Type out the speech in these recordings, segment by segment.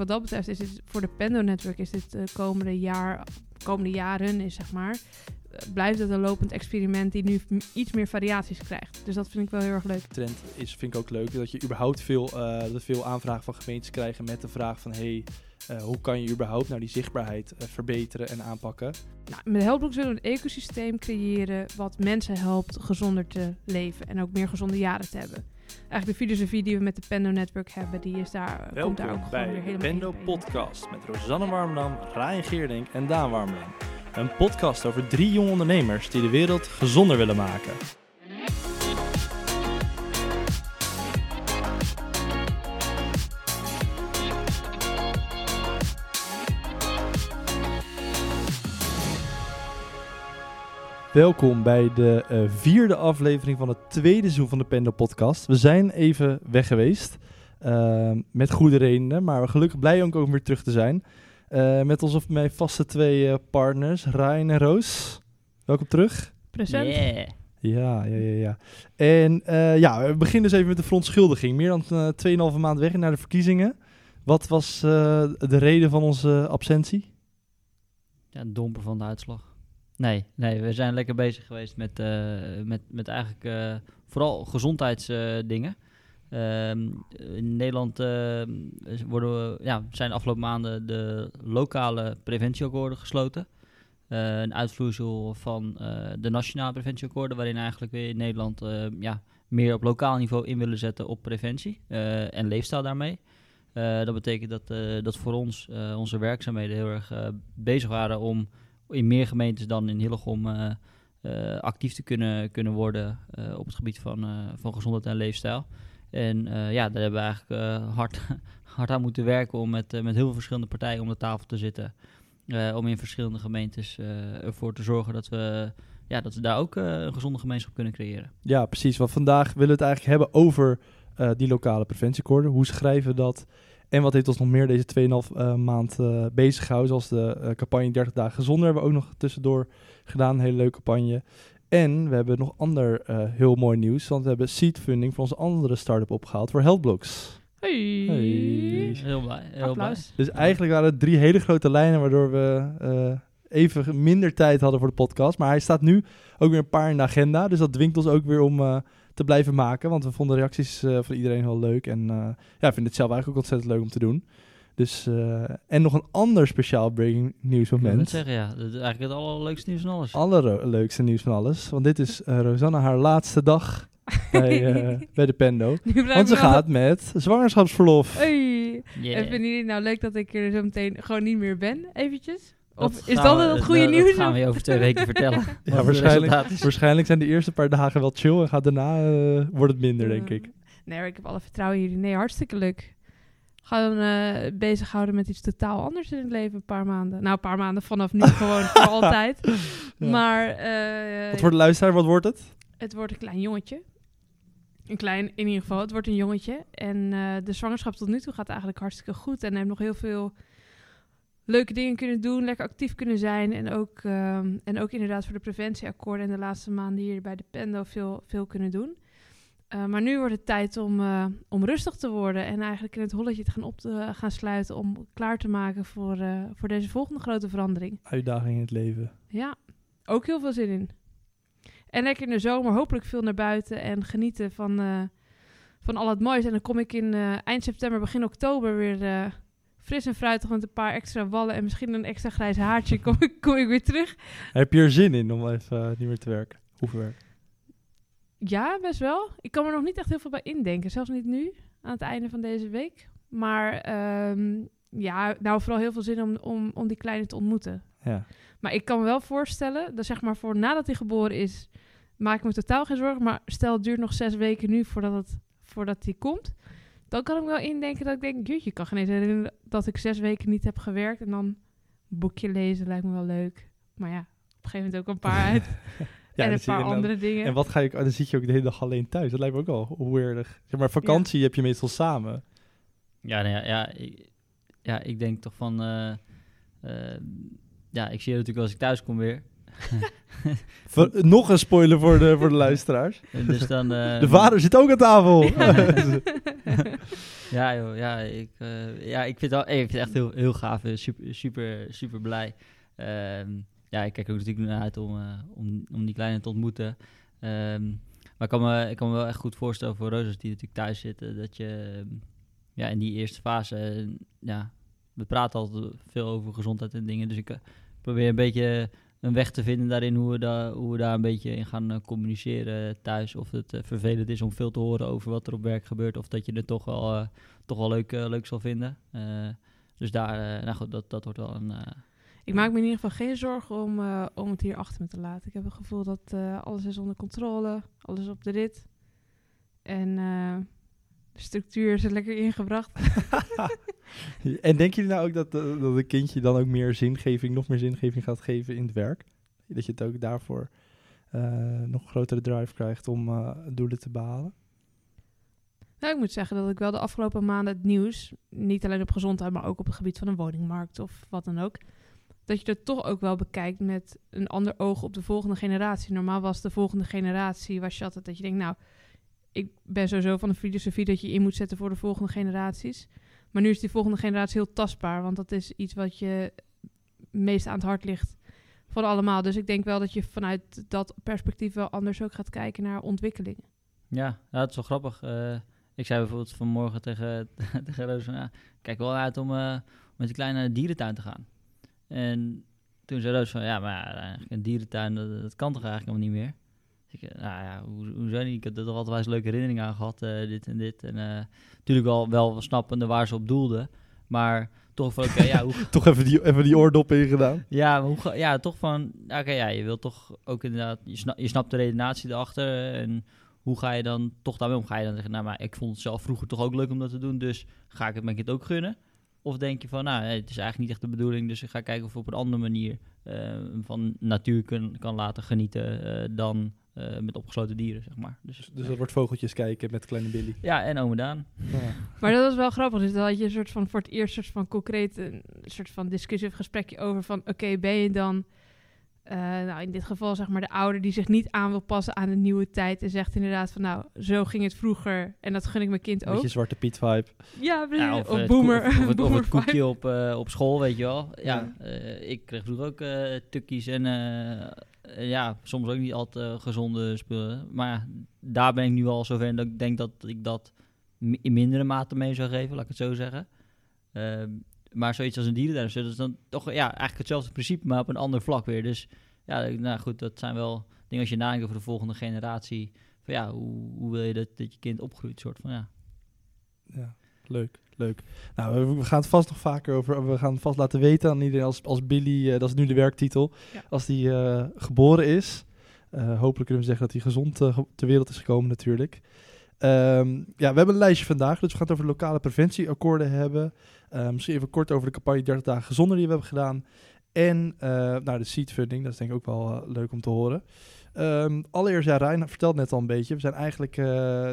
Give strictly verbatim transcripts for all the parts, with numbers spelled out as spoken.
wat dat betreft is dit voor de Pendo Network is dit de komende, jaar, komende jaren is zeg maar blijft het een lopend experiment die nu iets meer variaties krijgt. Dus dat vind ik wel heel erg leuk. De trend is, vind ik ook leuk, dat je überhaupt veel, uh, veel aanvragen van gemeentes krijgen met de vraag van hey, uh, hoe kan je überhaupt nou die zichtbaarheid uh, verbeteren en aanpakken? Nou, met Healthblocks willen we een ecosysteem creëren wat mensen helpt gezonder te leven en ook meer gezonde jaren te hebben. Eigenlijk de filosofie die we met de Pendo Network hebben, die is daar, welkom komt daar ook gewoon weer helemaal in. Pendo Podcast met Rosanne Warmerdam, Ryan Geerdink en Daan Warmerdam. Een podcast over drie jonge ondernemers die de wereld gezonder willen maken. Welkom bij de uh, vierde aflevering van het tweede seizoen van de Pendel Podcast. We zijn even weg geweest, uh, met goede redenen, maar gelukkig blij om ook weer terug te zijn. Uh, met ons of mijn vaste twee uh, partners, Ryan en Roos. Welkom terug. Present. Yeah. Ja, ja, ja, ja. En uh, ja, we beginnen dus even met de verontschuldiging. Meer dan uh, tweeënhalve maand weg naar de verkiezingen. Wat was uh, de reden van onze absentie? Ja, het domper van de uitslag. Nee, nee, we zijn lekker bezig geweest met, uh, met, met eigenlijk uh, vooral gezondheidsdingen. Uh, um, in Nederland uh, worden we, ja, zijn de afgelopen maanden de lokale preventieakkoorden gesloten. Uh, een uitvloeisel van uh, de nationale preventieakkoorden, waarin eigenlijk weer in Nederland uh, ja, meer op lokaal niveau in willen zetten op preventie uh, en leefstijl daarmee. Uh, dat betekent dat, uh, dat voor ons uh, onze werkzaamheden heel erg uh, bezig waren om in meer gemeentes dan in Hillegom uh, uh, actief te kunnen, kunnen worden uh, op het gebied van, uh, van gezondheid en leefstijl. En uh, ja, daar hebben we eigenlijk uh, hard, hard aan moeten werken om met, uh, met heel veel verschillende partijen om de tafel te zitten. Uh, om in verschillende gemeentes uh, ervoor te zorgen dat we, ja, dat we daar ook uh, een gezonde gemeenschap kunnen creëren. Ja, precies. Want vandaag willen we het eigenlijk hebben over uh, die lokale preventieakkoorden. Hoe schrijven we dat? En wat heeft ons nog meer deze tweeënhalve uh, maand uh, bezig gehouden? Zoals de uh, campagne dertig dagen gezonder hebben we ook nog tussendoor gedaan. Een hele leuke campagne. En we hebben nog ander uh, heel mooi nieuws. Want we hebben seedfunding voor onze andere start-up opgehaald voor Healthblocks. Hey. hey. Heel blij. Heel blij. Dus eigenlijk waren het drie hele grote lijnen waardoor we uh, even minder tijd hadden voor de podcast. Maar hij staat nu ook weer een paar in de agenda. Dus dat dwingt ons ook weer om uh, te blijven maken. Want we vonden reacties uh, van iedereen heel leuk. En uh, ja, ik vind het zelf eigenlijk ook ontzettend leuk om te doen. Dus, uh, en nog een ander speciaal breaking news moment. Ik moet zeggen, ja. Dat is eigenlijk het allerleukste nieuws van alles. Allerleukste nieuws van alles. Want dit is uh, Rosanne haar laatste dag bij, uh, bij de Pendo. Want ze gaat al... met zwangerschapsverlof. Hey. Yeah. En vinden jullie nou leuk dat ik er zo meteen gewoon niet meer ben, eventjes? Of dat is dat we, het goede nou, nieuws? Dat gaan we je over twee weken vertellen. Ja, waarschijnlijk, waarschijnlijk zijn de eerste paar dagen wel chill en gaat daarna uh, wordt het minder, denk ik. Nee, ik heb alle vertrouwen in jullie. Nee, hartstikke leuk. Gaan we uh, bezighouden met iets totaal anders in het leven een paar maanden. Nou, een paar maanden vanaf nu gewoon voor altijd. Ja. Maar... Uh, wat wordt de luisteraar? Wat wordt het? Het wordt een klein jongetje. Een klein, in ieder geval. Het wordt een jongetje. En uh, de zwangerschap tot nu toe gaat eigenlijk hartstikke goed. En heeft nog heel veel leuke dingen kunnen doen. Lekker actief kunnen zijn. En ook, uh, en ook inderdaad voor de preventieakkoorden en de laatste maanden hier bij de Pendo veel, veel kunnen doen. Uh, maar nu wordt het tijd om, uh, om rustig te worden en eigenlijk in het holletje te gaan, op te, uh, gaan sluiten om klaar te maken voor, uh, voor deze volgende grote verandering. Uitdaging in het leven. Ja, ook heel veel zin in. En lekker in de zomer, hopelijk veel naar buiten en genieten van, uh, van al het moois. En dan kom ik in uh, eind september, begin oktober weer uh, fris en fruitig met een paar extra wallen en misschien een extra grijs haartje kom ik, kom ik weer terug. Heb je er zin in om even uh, niet meer te werken, hoeven werken? Ja, best wel. Ik kan er nog niet echt heel veel bij indenken. Zelfs niet nu, aan het einde van deze week. Maar um, ja, nou vooral heel veel zin om, om, om die kleine te ontmoeten. Ja. Maar ik kan me wel voorstellen, dat zeg maar voor nadat hij geboren is, maak ik me totaal geen zorgen. Maar stel het duurt nog zes weken nu voordat, het, voordat hij komt. Dan kan ik me wel indenken dat ik denk, jeetje, ik kan geen eens herinneren dat ik zes weken niet heb gewerkt. En dan een boekje lezen lijkt me wel leuk. Maar ja, op een gegeven moment ook een paar uit. Ja, en een paar andere dan, dingen. En wat ga je, dan zit je ook de hele dag alleen thuis. Dat lijkt me ook al weirdig. Zeg maar, vakantie ja. Heb je meestal samen. Ja, nou ja, ja, ik, ja, ik denk toch van... Uh, uh, ja, ik zie het natuurlijk als ik thuis kom weer. Nog een spoiler voor de, voor de luisteraars. Dus dan, uh, de vader zit ook aan tafel. ja, joh, ja, ik, uh, ja, ik vind het, al, ik vind het echt heel, heel gaaf. Super, super, super blij. Um, ja, ik kijk er ook natuurlijk naar uit om, uh, om, om die kleine te ontmoeten. Um, maar ik kan, me, ik kan me wel echt goed voorstellen voor Rozes die natuurlijk thuis zitten. Dat je ja, in die eerste fase... Ja, we praten altijd veel over gezondheid en dingen. Dus ik uh, probeer een beetje... een weg te vinden daarin hoe we, da- hoe we daar een beetje in gaan uh, communiceren thuis. Of het uh, vervelend is om veel te horen over wat er op werk gebeurt. Of dat je het toch wel, uh, toch wel leuk, uh, leuk zal vinden. Uh, dus daar, uh, nou goed, dat, dat wordt wel een... Uh, ik maak me in ieder geval geen zorgen om, uh, om het hier achter me te laten. Ik heb het gevoel dat uh, alles is onder controle. Alles op de rit. En uh, de structuur is er lekker ingebracht. En denken jullie nou ook dat, uh, dat een kindje dan ook meer zingeving, nog meer zingeving gaat geven in het werk? Dat je het ook daarvoor uh, nog grotere drive krijgt om uh, doelen te behalen? Nou, ik moet zeggen dat ik wel de afgelopen maanden het nieuws, niet alleen op gezondheid, maar ook op het gebied van een woningmarkt of wat dan ook, dat je dat toch ook wel bekijkt met een ander oog op de volgende generatie. Normaal was de volgende generatie, was je altijd dat je denkt, nou, ik ben sowieso van de filosofie dat je in moet zetten voor de volgende generaties. Maar nu is die volgende generatie heel tastbaar. Want dat is iets wat je meest aan het hart ligt van allemaal. Dus ik denk wel dat je vanuit dat perspectief wel anders ook gaat kijken naar ontwikkelingen. Ja, dat is wel grappig. Uh, ik zei bijvoorbeeld vanmorgen tegen, tegen Roos van... Ja, kijk wel uit om uh, met die kleine dierentuin te gaan. En toen zei Roos van... Ja, maar ja, een dierentuin, dat, dat kan toch eigenlijk helemaal niet meer? Dus ik, nou ja, ho- hoezo niet? Ik heb er altijd wel eens leuke herinneringen aan gehad, uh, dit en dit. En uh, natuurlijk wel, wel snappende waar ze op doelden. Maar toch van, oké, okay, ja... Hoe... toch even die, even die oordop ingedaan. Ja, hoe ga, ja, toch van, oké, okay, ja, je wilt toch ook inderdaad... Je, sna- je snapt de redenatie erachter. En hoe ga je dan toch daarmee om? Ga je dan zeggen, nou, maar ik vond het zelf vroeger toch ook leuk om dat te doen. Dus ga ik het mijn kind ook gunnen? Of denk je van, nou, het is eigenlijk niet echt de bedoeling. Dus ik ga kijken of we op een andere manier uh, van natuur kun, kan laten genieten uh, dan... Uh, met opgesloten dieren, zeg maar. Dus, dus dat ja. wordt vogeltjes kijken met kleine Billy. Ja, en ome Daan. Ja. Maar dat was wel grappig. Dus dan had je een soort van voor het eerst soort van concreet een soort van discussie of gesprekje over van oké, okay, ben je dan uh, nou in dit geval zeg maar de ouder die zich niet aan wil passen aan de nieuwe tijd en zegt inderdaad van nou, zo ging het vroeger en dat gun ik mijn kind ook. Een beetje Zwarte Piet vibe. Ja, precies. Ja, of, of, boomer, of, of, het, of het koekje op, uh, op school, weet je wel. Ja, ja. Uh, ik kreeg vroeger ook uh, tukkies en... Uh, Ja, soms ook niet altijd uh, gezonde spullen. Maar ja, daar ben ik nu al zover in dat ik denk dat ik dat in mindere mate mee zou geven, laat ik het zo zeggen. Uh, maar zoiets als een dierentuin, dat is dan toch ja, eigenlijk hetzelfde principe, maar op een ander vlak weer. Dus ja, nou goed, dat zijn wel dingen als je nadenkt over de volgende generatie. Van ja, hoe, hoe wil je dat, dat je kind opgroeit, soort van ja. Ja, leuk. Leuk. Nou, we gaan het vast nog vaker over... We gaan het vast laten weten aan iedereen als, als Billy... Uh, dat is nu de werktitel. Ja. Als die uh, geboren is... Uh, hopelijk kunnen we zeggen dat hij gezond uh, ter wereld is gekomen natuurlijk. Um, ja, we hebben een lijstje vandaag. Dus we gaan het over lokale preventieakkoorden hebben. Uh, misschien even kort over de campagne dertig dagen gezonder die we hebben gedaan. En uh, nou, de seedfunding. Dat is denk ik ook wel uh, leuk om te horen. Um, allereerst, ja, Rijn vertelt net al een beetje. We zijn eigenlijk... Uh,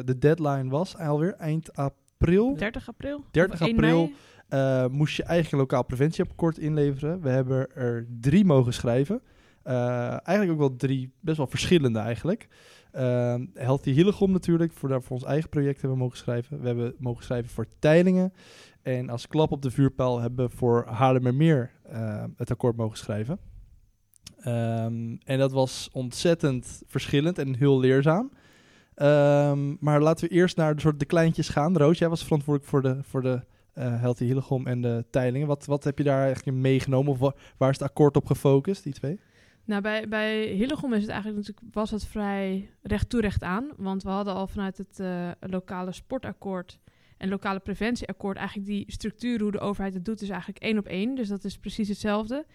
de deadline was alweer eind april. April, dertig april. dertig april uh, moest je eigen lokaal preventieakkoord inleveren. We hebben er drie mogen schrijven. Uh, eigenlijk ook wel drie, best wel verschillende eigenlijk. Uh, Healthy Hillegom natuurlijk, voor, daar, voor ons eigen project hebben we mogen schrijven. We hebben mogen schrijven voor Teylingen. En als klap op de vuurpijl hebben we voor Haarlemmermeer uh, het akkoord mogen schrijven. Um, en dat was ontzettend verschillend en heel leerzaam. Um, maar laten we eerst naar de, soort de kleintjes gaan. Roos, jij was verantwoordelijk voor de, voor de uh, Healthy Hillegom en de Teylingen. Wat, wat heb je daar eigenlijk meegenomen? Of wa- waar is het akkoord op gefocust, die twee? Nou, bij, bij Hillegom is het eigenlijk natuurlijk, was het vrij recht toe recht aan. Want we hadden al vanuit het uh, lokale sportakkoord en lokale preventieakkoord... eigenlijk die structuur hoe de overheid het doet is eigenlijk één op één. Dus dat is precies hetzelfde.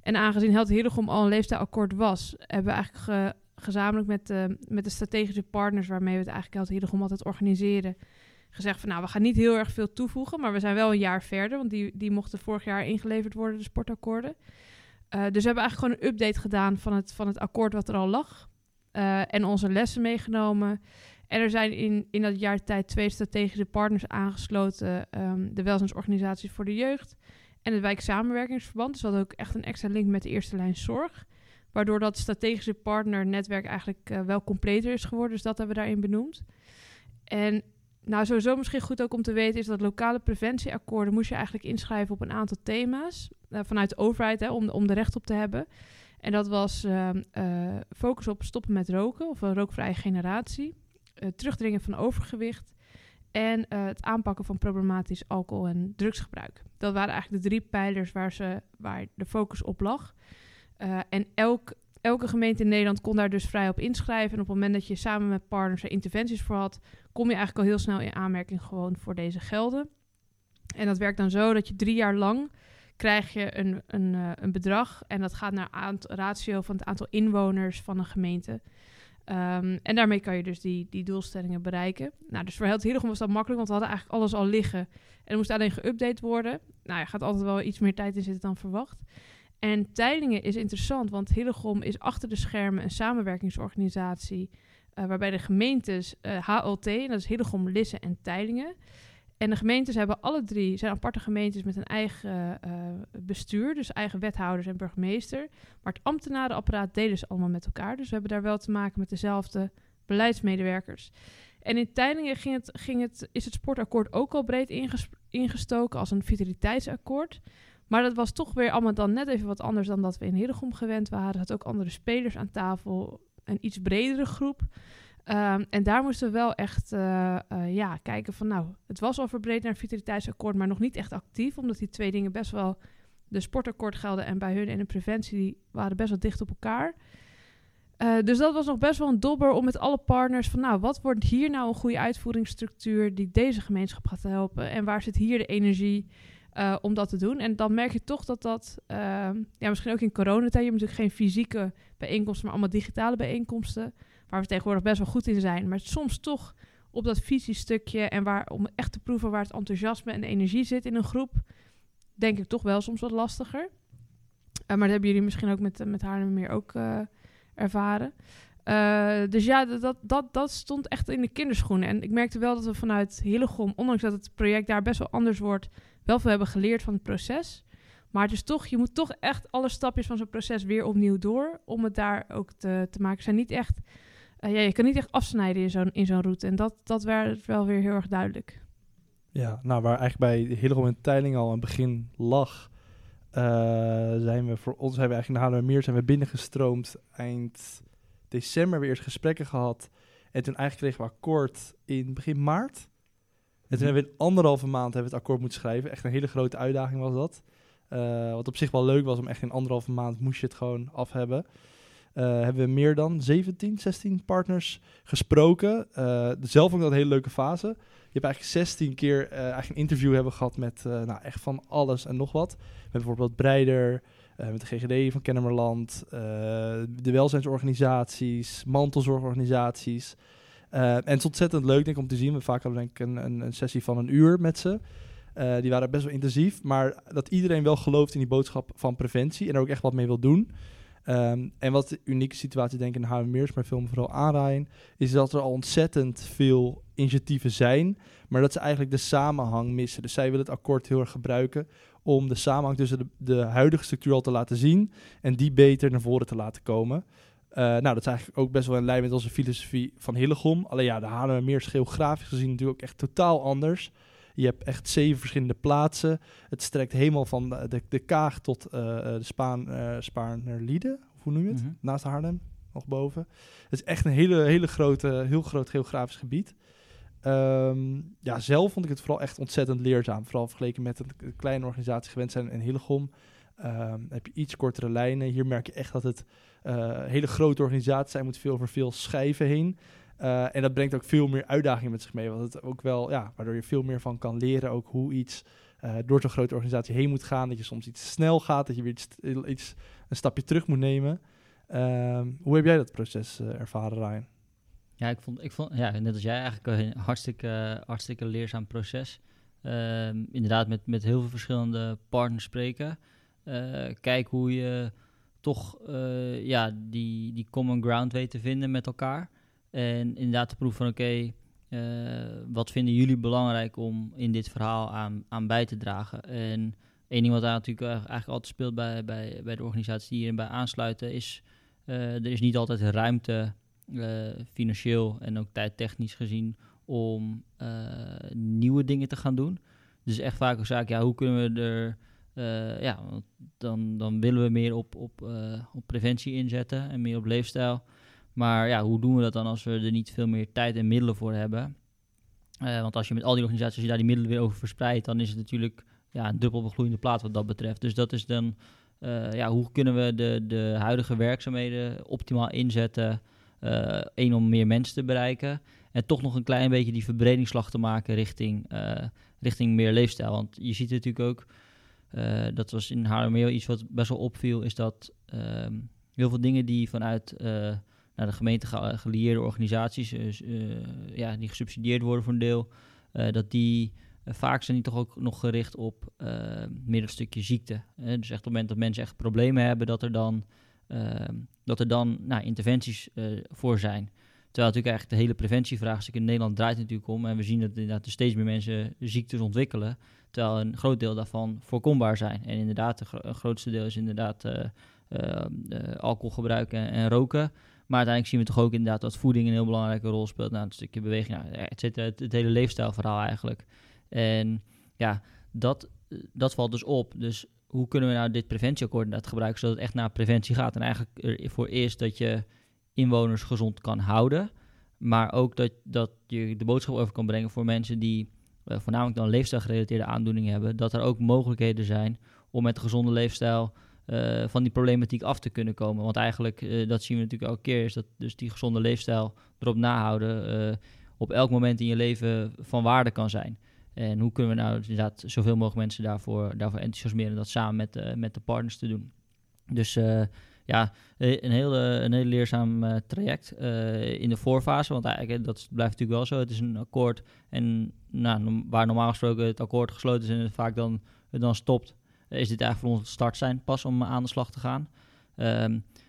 En aangezien Healthy Hillegom al een leefstijlakkoord was... hebben we eigenlijk... Ge- gezamenlijk met, uh, met de strategische partners... waarmee we het eigenlijk altijd Hillegom altijd organiseren... gezegd van, nou, we gaan niet heel erg veel toevoegen... maar we zijn wel een jaar verder... want die, die mochten vorig jaar ingeleverd worden, de sportakkoorden. Uh, dus we hebben eigenlijk gewoon een update gedaan... van het, van het akkoord wat er al lag... Uh, en onze lessen meegenomen. En er zijn in, in dat jaar tijd twee strategische partners aangesloten... Um, de welzijnsorganisaties voor de jeugd... en het wijksamenwerkingsverband. Dus dat had ook echt een extra link met de eerste lijn zorg... Waardoor dat strategische partnernetwerk eigenlijk uh, wel completer is geworden. Dus dat hebben we daarin benoemd. En nou, sowieso misschien goed ook om te weten is dat lokale preventieakkoorden moest je eigenlijk inschrijven op een aantal thema's. Uh, vanuit de overheid, hè, om, om er recht op te hebben. En dat was uh, uh, focus op stoppen met roken of een rookvrije generatie. Uh, terugdringen van overgewicht. En uh, het aanpakken van problematisch alcohol- en drugsgebruik. Dat waren eigenlijk de drie pijlers waar, ze, waar de focus op lag. Uh, en elk, elke gemeente in Nederland kon daar dus vrij op inschrijven. En op het moment dat je samen met partners er interventies voor had, kom je eigenlijk al heel snel in aanmerking gewoon voor deze gelden. En dat werkt dan zo dat je drie jaar lang krijg je een, een, uh, een bedrag. En dat gaat naar aant- ratio van het aantal inwoners van een gemeente. Um, en daarmee kan je dus die, die doelstellingen bereiken. Nou, dus voor Healthy Hillegom was dat makkelijk, want we hadden eigenlijk alles al liggen. En er moest alleen geüpdate worden. Nou, er gaat altijd wel iets meer tijd in zitten dan verwacht. En Teylingen is interessant, want Hillegom is achter de schermen een samenwerkingsorganisatie, uh, waarbij de gemeentes uh, H L T, en dat is Hillegom, Lisse en Teylingen. En de gemeentes hebben alle drie, zijn aparte gemeentes met een eigen uh, bestuur, dus eigen wethouders en burgemeester. Maar het ambtenarenapparaat delen ze allemaal met elkaar. Dus we hebben daar wel te maken met dezelfde beleidsmedewerkers. En in Teylingen ging het, ging het, is het sportakkoord ook al breed inges, ingestoken als een vitaliteitsakkoord. Maar dat was toch weer allemaal dan net even wat anders dan dat we in Hillegom gewend waren. Er had ook andere spelers aan tafel, een iets bredere groep. Um, en daar moesten we wel echt uh, uh, ja, kijken van, nou, het was al verbreed naar een vitaliteitsakkoord, maar nog niet echt actief, omdat die twee dingen best wel, de sportakkoord gelden en bij hun en de preventie, die waren best wel dicht op elkaar. Uh, dus dat was nog best wel een dobber om met alle partners van, nou, wat wordt hier nou een goede uitvoeringsstructuur die deze gemeenschap gaat helpen en waar zit hier de energie uh, om dat te doen? En dan merk je toch dat dat, uh, ja, misschien ook in coronatijd, je hebt natuurlijk geen fysieke bijeenkomsten, maar allemaal digitale bijeenkomsten, waar we tegenwoordig best wel goed in zijn, maar soms toch op dat visiestukje en waar, om echt te proeven waar het enthousiasme en de energie zit in een groep, denk ik toch wel soms wat lastiger. Uh, maar dat hebben jullie misschien ook met, met Haarlemmermeer ook uh, ervaren. Uh, dus ja, dat, dat, dat stond echt in de kinderschoenen. En ik merkte wel dat we vanuit Hillegom, ondanks dat het project daar best wel anders wordt, wel veel hebben geleerd van het proces. Maar het is toch, je moet toch echt alle stapjes van zo'n proces weer opnieuw door, om het daar ook te, te maken. Ze zijn niet echt... Uh, ja, je kan niet echt afsnijden in zo'n, in zo'n route. En dat, dat werd wel weer heel erg duidelijk. Ja, nou, waar eigenlijk bij Hillegom en Teylingen al een begin lag, Uh, zijn we voor ons, zijn we eigenlijk in de Haarlemmermeer, zijn we binnengestroomd. Eind december weer eerst gesprekken gehad. En toen eigenlijk kregen we akkoord in begin maart. En toen hmm. hebben we in anderhalve maand hebben we het akkoord moeten schrijven. Echt een hele grote uitdaging was dat. Uh, wat op zich wel leuk was, om echt in anderhalve maand moest je het gewoon af hebben. Uh, hebben we meer dan zeventien, zestien partners gesproken. Uh, zelf vond ik dat een hele leuke fase. Je hebt eigenlijk zestien keer uh, eigenlijk een interview hebben gehad met uh, nou, echt van alles en nog wat. Met bijvoorbeeld Breider, uh, met de G G D van Kennemerland, uh, de welzijnsorganisaties, mantelzorgorganisaties. Uh, en het is ontzettend leuk, denk ik, om te zien. We vaak hadden denk ik een, een, een sessie van een uur met ze. Uh, die waren best wel intensief, maar dat iedereen wel gelooft in die boodschap van preventie en er ook echt wat mee wil doen. Um, en wat de unieke situatie denk ik in Haarlemmermeer, maar veel me vooral aanraaien, is dat er al ontzettend veel initiatieven zijn, maar dat ze eigenlijk de samenhang missen. Dus zij willen het akkoord heel erg gebruiken om de samenhang tussen de, de huidige structuur al te laten zien en die beter naar voren te laten komen. Uh, nou, dat is eigenlijk ook best wel in lijn met onze filosofie van Hillegom. Alleen ja, de Haarlemmermeer is geografisch gezien natuurlijk ook echt totaal anders. Je hebt echt zeven verschillende plaatsen. Het strekt helemaal van de, de, de Kaag tot uh, de Spaan, uh, Spaarnerlieden. Hoe noem je het? Mm-hmm. Naast Haarlem, nog boven. Het is echt een hele, hele grote, heel groot geografisch gebied. Um, ja, zelf vond ik het vooral echt ontzettend leerzaam. Vooral vergeleken met een kleine organisatie gewend zijn in Hillegom. Um, heb je iets kortere lijnen. Hier merk je echt dat het uh, hele grote organisaties zijn. Moet veel over veel schijven heen. Uh, en dat brengt ook veel meer uitdagingen met zich mee. Want het ook wel, ja, waardoor je veel meer van kan leren ook hoe iets uh, door zo'n grote organisatie heen moet gaan. Dat je soms iets snel gaat, dat je weer iets, iets een stapje terug moet nemen. Uh, hoe heb jij dat proces uh, ervaren, Ryan? Ja, ik vond, ik vond, ja, net als jij eigenlijk een hartstikke, hartstikke leerzaam proces. Uh, inderdaad, met, met heel veel verschillende partners spreken. Uh, kijk hoe je toch uh, ja, die, die common ground weet te vinden met elkaar. En inderdaad te proeven van oké, okay, uh, wat vinden jullie belangrijk om in dit verhaal aan, aan bij te dragen? En één ding wat daar natuurlijk eigenlijk altijd speelt bij, bij, bij de organisaties die hierin bij aansluiten, is Uh, er is niet altijd ruimte, uh, financieel en ook tijdtechnisch gezien, om uh, nieuwe dingen te gaan doen. Dus echt vaak een zaak, ja, hoe kunnen we er... Uh, ja, want dan, dan willen we meer op, op, uh, op preventie inzetten en meer op leefstijl. Maar ja, hoe doen we dat dan als we er niet veel meer tijd en middelen voor hebben? Uh, want als je met al die organisaties, als je daar die middelen weer over verspreidt, dan is het natuurlijk ja, een dubbel begroeiende plaat wat dat betreft. Dus dat is dan, uh, ja, hoe kunnen we de, de huidige werkzaamheden optimaal inzetten? Eén, uh, om meer mensen te bereiken. En toch nog een klein beetje die verbredingsslag te maken richting, uh, richting meer leefstijl. Want je ziet het natuurlijk ook, uh, dat was in Haarlemmermeer iets wat best wel opviel, is dat uh, heel veel dingen die vanuit... Uh, naar de gemeente ge- gelieerde organisaties, dus, uh, ja, die gesubsidieerd worden voor een deel, uh, dat die uh, vaak zijn die toch ook nog gericht op uh, meer een stukje ziekte. Uh, dus echt op het moment dat mensen echt problemen hebben, dat er dan, uh, dat er dan nou, interventies uh, voor zijn. Terwijl natuurlijk eigenlijk de hele preventievraagstuk in Nederland draait natuurlijk om, en we zien dat inderdaad er steeds meer mensen ziektes ontwikkelen, terwijl een groot deel daarvan voorkombaar zijn. En inderdaad, het gro- grootste deel is inderdaad uh, uh, uh, alcoholgebruik en, en roken. Maar uiteindelijk zien we toch ook inderdaad dat voeding een heel belangrijke rol speelt. Nou, een stukje beweging, nou, et cetera, het, het hele leefstijlverhaal eigenlijk. En ja, dat, dat valt dus op. Dus hoe kunnen we nou dit preventieakkoord inderdaad gebruiken, zodat het echt naar preventie gaat? En eigenlijk ervoor eerst dat je inwoners gezond kan houden. Maar ook dat, dat je de boodschap over kan brengen voor mensen die eh, voornamelijk dan leefstijlgerelateerde aandoeningen hebben. Dat er ook mogelijkheden zijn om met gezonde leefstijl... Uh, van die problematiek af te kunnen komen. Want eigenlijk, uh, dat zien we natuurlijk elke keer, is dat dus die gezonde leefstijl erop nahouden uh, op elk moment in je leven van waarde kan zijn. En hoe kunnen we nou inderdaad zoveel mogelijk mensen daarvoor, daarvoor enthousiasmeren, dat samen met, uh, met de partners te doen. Dus uh, ja, een heel, een heel leerzaam uh, traject uh, in de voorfase, want eigenlijk dat blijft natuurlijk wel zo. Het is een akkoord en nou, waar normaal gesproken het akkoord gesloten is en het vaak dan, dan stopt, is dit eigenlijk voor ons het start zijn pas om aan de slag te gaan. Um,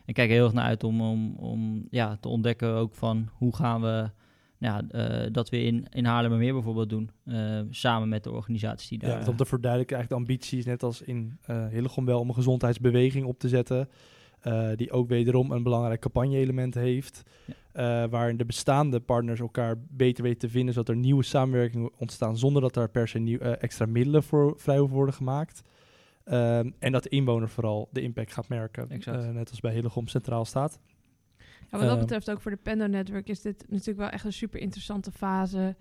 en kijk er heel erg naar uit om, om, om ja, te ontdekken ook van hoe gaan we nou, uh, dat we in, in Haarlemmermeer bijvoorbeeld doen. Uh, samen met de organisaties die daar... Ja, om te verduidelijken, eigenlijk de ambitie is net als in uh, Hillegom wel om een gezondheidsbeweging op te zetten. Uh, die ook wederom een belangrijk campagne-element heeft. Ja. Uh, waarin de bestaande partners elkaar beter weten te vinden, zodat er nieuwe samenwerkingen ontstaan zonder dat daar per se nieuw, uh, extra middelen voor vrij hoeven worden gemaakt. Um, en dat de inwoner vooral de impact gaat merken, uh, net als bij Hillegom centraal staat. Ja, wat dat uh, betreft ook voor de Pendo Network is dit natuurlijk wel echt een super interessante fase.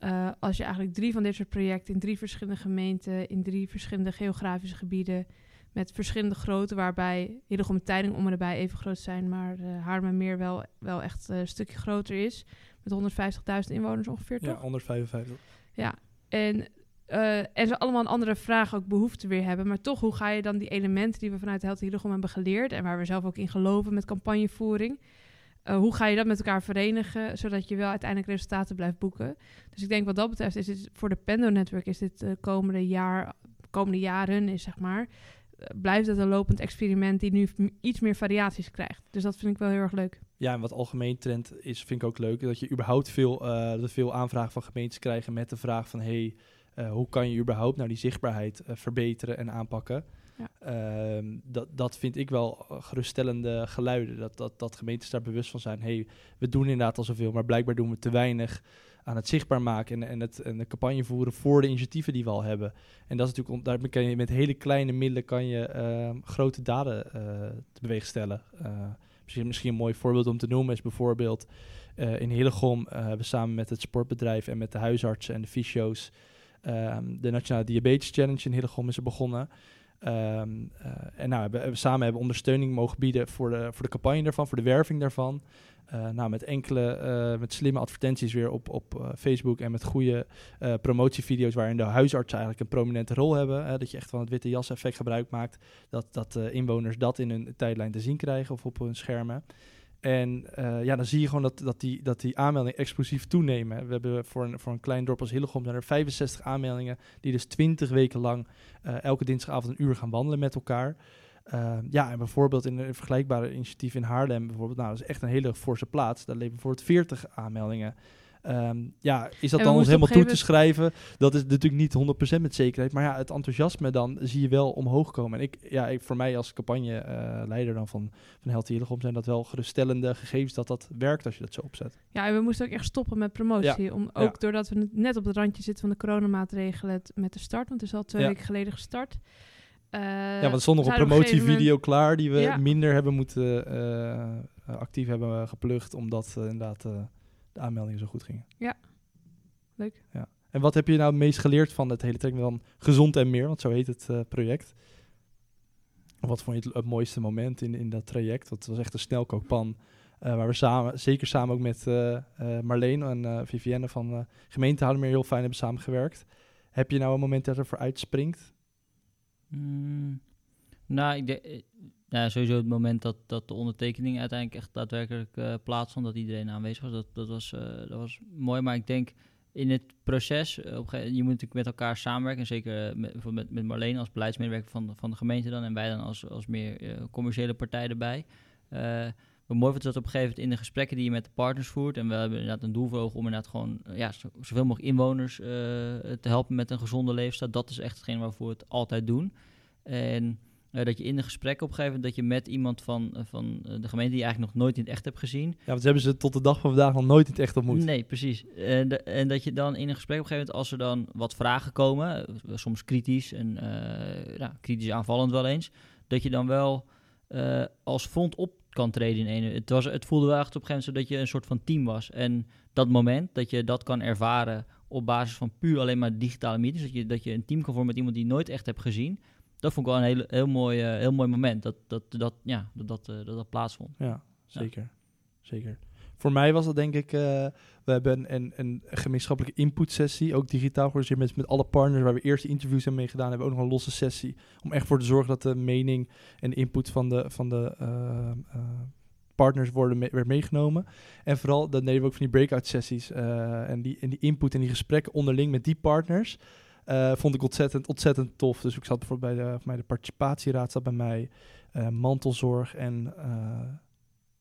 Uh, als je eigenlijk drie van dit soort projecten in drie verschillende gemeenten, in drie verschillende geografische gebieden, met verschillende grootte, waarbij Hillegom en Teylingen om en erbij even groot zijn, maar uh, Haarlemmermeer wel, wel echt uh, een stukje groter is, met honderdvijftigduizend inwoners ongeveer, toch? Ja, honderdvijfenvijftig. Ja, en... Uh, en ze allemaal een andere vraag ook behoefte weer hebben. Maar toch, hoe ga je dan die elementen die we vanuit Healthy Hillegom hebben geleerd... en waar we zelf ook in geloven met campagnevoering... Uh, hoe ga je dat met elkaar verenigen, zodat je wel uiteindelijk resultaten blijft boeken? Dus ik denk wat dat betreft, is dit, voor de Pendo Network is dit uh, komende, jaar, komende jaren, is, zeg maar... Uh, blijft het een lopend experiment die nu m- iets meer variaties krijgt. Dus dat vind ik wel heel erg leuk. Ja, en wat algemeen trend is, vind ik ook leuk... dat je überhaupt veel, uh, veel aanvragen van gemeentes krijgen met de vraag van... hey, Uh, hoe kan je überhaupt nou die zichtbaarheid uh, verbeteren en aanpakken? Ja. Uh, dat, dat vind ik wel geruststellende geluiden. Dat, dat, dat gemeentes daar bewust van zijn. Hey, we doen inderdaad al zoveel, maar blijkbaar doen we te weinig aan het zichtbaar maken... en, en, het, en de campagne voeren voor de initiatieven die we al hebben. En dat is natuurlijk, daar kan je met hele kleine middelen kan je uh, grote daden uh, te beweegstellen. Uh, misschien, misschien een mooi voorbeeld om te noemen is bijvoorbeeld... Uh, in Hillegom uh, hebben we samen met het sportbedrijf en met de huisartsen en de fysio's... Um, de Nationale Diabetes Challenge in Hillegom is er begonnen. Um, uh, en nou, we, we samen hebben ondersteuning mogen bieden voor de, voor de campagne daarvan, voor de werving daarvan. Uh, nou, met enkele, uh, met slimme advertenties weer op, op uh, Facebook en met goede uh, promotievideo's waarin de huisartsen eigenlijk een prominente rol hebben. Hè, dat je echt van het witte jas effect gebruik maakt. Dat, dat uh, inwoners dat in hun tijdlijn te zien krijgen of op hun schermen. En uh, ja, dan zie je gewoon dat, dat, die, dat die aanmeldingen explosief toenemen. We hebben voor een, voor een klein dorp als Hillegom zijn er vijfenzestig aanmeldingen... die dus twintig weken lang uh, elke dinsdagavond een uur gaan wandelen met elkaar. Uh, ja, en bijvoorbeeld in een vergelijkbare initiatief in Haarlem... bijvoorbeeld, nou, dat is echt een hele forse plaats. Daar leven bijvoorbeeld veertig aanmeldingen Um, ja, is dat dan ons helemaal toe te schrijven? Dat is natuurlijk niet honderd procent met zekerheid. Maar ja, het enthousiasme dan zie je wel omhoog komen. En ik, ja, ik, voor mij als campagneleider uh, van, van Healthy Hillegom zijn dat wel geruststellende gegevens dat dat werkt als je dat zo opzet. Ja, en we moesten ook echt stoppen met promotie. Ja. Om, ook ja. doordat we net op het randje zitten van de coronamaatregelen met de start. Want het is al twee ja. weken geleden gestart. Uh, ja, want zonder een promotievideo moment... klaar die we ja. minder hebben moeten uh, actief hebben geplukt. Omdat uh, inderdaad... Uh, de aanmeldingen zo goed gingen. Ja, leuk. Ja. En wat heb je nou het meest geleerd van het hele traject van Gezond en Meer? Want zo heet het uh, project. Wat vond je het, het mooiste moment in, in dat traject? Dat was echt een snelkookpan. Uh, waar we samen, zeker samen ook met uh, uh, Marleen en uh, Vivienne van uh, gemeente Haarlemmermeer heel fijn hebben samengewerkt. Heb je nou een moment dat er voor uitspringt? Mm, nou, ik de, ja, sowieso het moment dat, dat de ondertekening uiteindelijk echt daadwerkelijk uh, plaatsvond, dat iedereen aanwezig was, dat, dat, was uh, dat was mooi. Maar ik denk in het proces, uh, op een gegeven moment, je moet natuurlijk met elkaar samenwerken. En zeker uh, met, met, met Marleen als beleidsmedewerker van, van de gemeente dan en wij dan als, als meer uh, commerciële partij erbij. Uh, Wat mooi wordt dat op een gegeven moment in de gesprekken die je met de partners voert. En we hebben inderdaad een doel voor ogen om inderdaad gewoon ja, zoveel mogelijk inwoners uh, te helpen met een gezonde leefstijl. Dat is echt hetgeen waarvoor we het altijd doen. En... Uh, dat je in de gesprekken op een gegeven moment, dat je met iemand van, uh, van de gemeente die je eigenlijk nog nooit in het echt hebt gezien. Ja, want ze hebben ze tot de dag van vandaag nog nooit in het echt ontmoet. Nee, precies. Uh, de, en dat je dan in een gesprek op een gegeven moment, als er dan wat vragen komen, uh, soms kritisch en uh, nou, kritisch aanvallend wel eens, dat je dan wel uh, als front op kan treden in een. Het, was, het voelde wel echt op een gegeven moment zo dat je een soort van team was. En dat moment dat je dat kan ervaren op basis van puur alleen maar digitale meetings, dat je, dat je een team kan vormen met iemand die je nooit echt hebt gezien. Dat vond ik wel een heel, heel, mooi, uh, heel mooi moment, dat dat, dat, ja, dat, dat, uh, dat, dat plaatsvond. Ja, zeker. Ja. zeker. Voor mij was dat denk ik, uh, we hebben een, een gemeenschappelijke inputsessie, ook digitaal georganiseerd met, met alle partners, waar we eerst interviews hebben mee gedaan, hebben we ook nog een losse sessie, om echt voor te zorgen dat de mening en de input van de, van de uh, uh, partners worden me- werd meegenomen. En vooral, dat deden we ook van die breakout sessies, uh, en, die, en die input en die gesprekken onderling met die partners. Uh, vond ik ontzettend, ontzettend tof. Dus ik zat bijvoorbeeld bij de, bij de participatieraad, zat bij mij uh, mantelzorg en uh,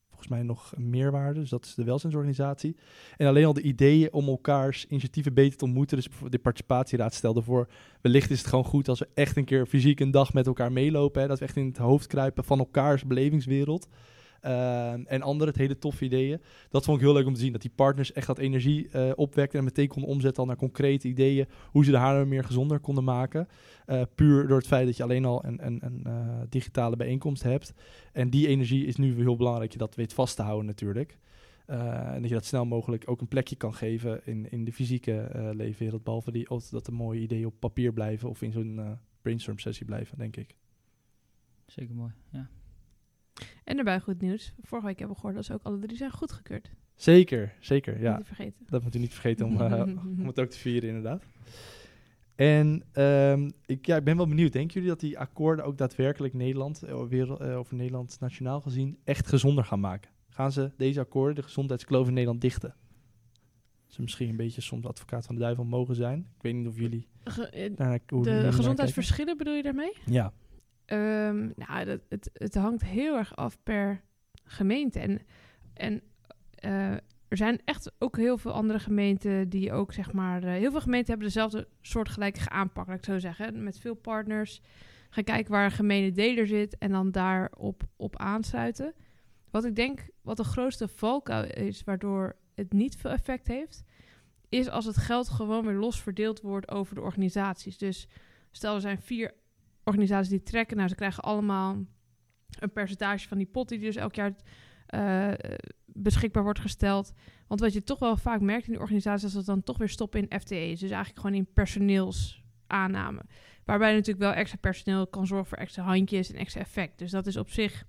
volgens mij nog meerwaarde. Dus dat is de welzijnsorganisatie. En alleen al de ideeën om elkaars initiatieven beter te ontmoeten. Dus de participatieraad stelde voor, wellicht is het gewoon goed als we echt een keer fysiek een dag met elkaar meelopen. Hè, dat we echt in het hoofd kruipen van elkaars belevingswereld. Uh, en andere, het hele toffe ideeën. Dat vond ik heel leuk om te zien. Dat die partners echt dat energie uh, opwekten en meteen konden omzetten al naar concrete ideeën. Hoe ze de Haarlemmermeer gezonder konden maken. Uh, puur door het feit dat je alleen al een, een, een uh, digitale bijeenkomst hebt. En die energie is nu heel belangrijk. Dat je dat weet vast te houden natuurlijk. Uh, en dat je dat snel mogelijk ook een plekje kan geven in, in de fysieke uh, leefwereld. Behalve die, dat de mooie ideeën op papier blijven of in zo'n uh, brainstorm sessie blijven, denk ik. Zeker mooi, ja. En daarbij goed nieuws. Vorige week hebben we gehoord dat ze ook alle drie zijn goedgekeurd. Zeker, zeker. Ja. Niet vergeten. Dat moet u niet vergeten om, uh, om het ook te vieren, inderdaad. En um, ik, ja, ik ben wel benieuwd. Denken jullie dat die akkoorden ook daadwerkelijk Nederland, uh, wereld, uh, over Nederland nationaal gezien, echt gezonder gaan maken? Gaan ze deze akkoorden, de gezondheidskloof in Nederland, dichten? Ze misschien een beetje soms advocaat van de duivel mogen zijn. Ik weet niet of jullie... Ge- daarna, hoe de jullie gezondheidsverschillen bedoel je daarmee? Ja. Um, nou, dat, het, het hangt heel erg af per gemeente. En, en uh, er zijn echt ook heel veel andere gemeenten die ook, zeg maar... Uh, heel veel gemeenten hebben dezelfde soortgelijke aanpak, laat ik zo zeggen. Met veel partners. Gaan kijken waar een gemene deler zit en dan daarop op aansluiten. Wat ik denk, wat de grootste valkuil is, waardoor het niet veel effect heeft, is als het geld gewoon weer los verdeeld wordt over de organisaties. Dus stel, er zijn vier... organisaties die trekken, nou, ze krijgen allemaal een percentage van die pot die dus elk jaar uh, beschikbaar wordt gesteld. Want wat je toch wel vaak merkt in die organisaties, is dat ze dan toch weer stoppen in F T E's. Dus eigenlijk gewoon in personeelsaanname. Waarbij natuurlijk wel extra personeel kan zorgen voor extra handjes en extra effect. Dus dat is op zich,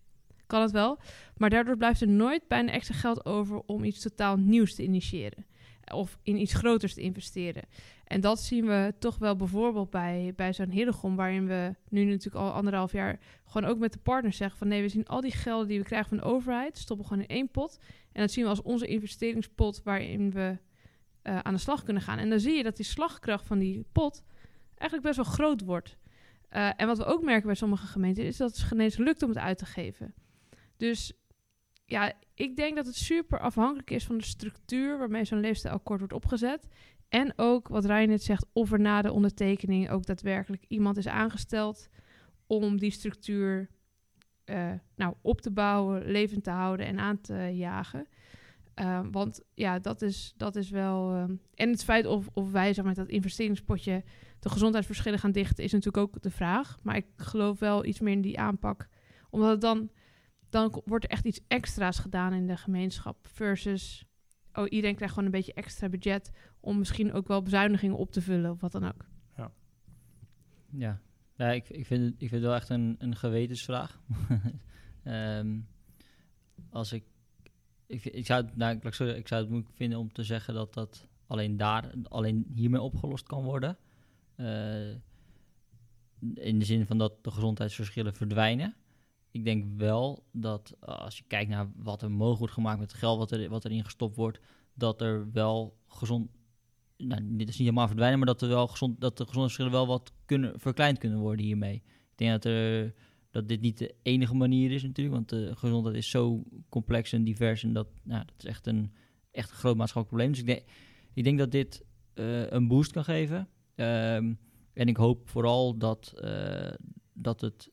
kan het wel. Maar daardoor blijft er nooit bijna extra geld over om iets totaal nieuws te initiëren. Of in iets groters te investeren. En dat zien we toch wel bijvoorbeeld bij, bij zo'n Hillegom, waarin we nu natuurlijk al anderhalf jaar gewoon ook met de partners zeggen van nee, we zien al die gelden die we krijgen van de overheid, stoppen gewoon in één pot. En dat zien we als onze investeringspot waarin we uh, aan de slag kunnen gaan. En dan zie je dat die slagkracht van die pot eigenlijk best wel groot wordt. Uh, en wat we ook merken bij sommige gemeenten is dat het genees lukt om het uit te geven. Dus ja, ik denk dat het super afhankelijk is van de structuur waarmee zo'n leefstijlakkoord wordt opgezet. En ook, wat Ryan net zegt, of er na de ondertekening ook daadwerkelijk iemand is aangesteld om die structuur uh, nou, op te bouwen, levend te houden en aan te jagen. Uh, want ja, dat is, dat is wel... Uh, en het feit of, of wij zeg maar, dat investeringspotje de gezondheidsverschillen gaan dichten, is natuurlijk ook de vraag. Maar ik geloof wel iets meer in die aanpak. Omdat het dan, dan wordt er echt iets extra's gedaan in de gemeenschap. Versus, oh, iedereen krijgt gewoon een beetje extra budget om misschien ook wel bezuinigingen op te vullen of wat dan ook. Ja, ja. ja ik, ik, vind het, ik vind het wel echt een, een gewetensvraag. um, als ik... Ik, ik, zou het, nou, ik, sorry, ik zou het moeilijk vinden om te zeggen dat dat alleen, daar, alleen hiermee opgelost kan worden. Uh, in de zin van dat de gezondheidsverschillen verdwijnen. Ik denk wel dat als je kijkt naar wat er mogelijk wordt gemaakt met het geld wat, er, wat erin gestopt wordt, dat er wel gezond... Nou, dit is niet helemaal verdwijnen, maar dat, er wel gezond, dat de gezondheidsverschillen wel wat kunnen, verkleind kunnen worden hiermee. Ik denk dat er... dat dit niet de enige manier is natuurlijk, want de gezondheid is zo complex en divers en dat, nou, dat is echt een, echt een groot maatschappelijk probleem. Dus ik denk, ik denk dat dit uh, een boost kan geven. Um, en ik hoop vooral dat, uh, dat het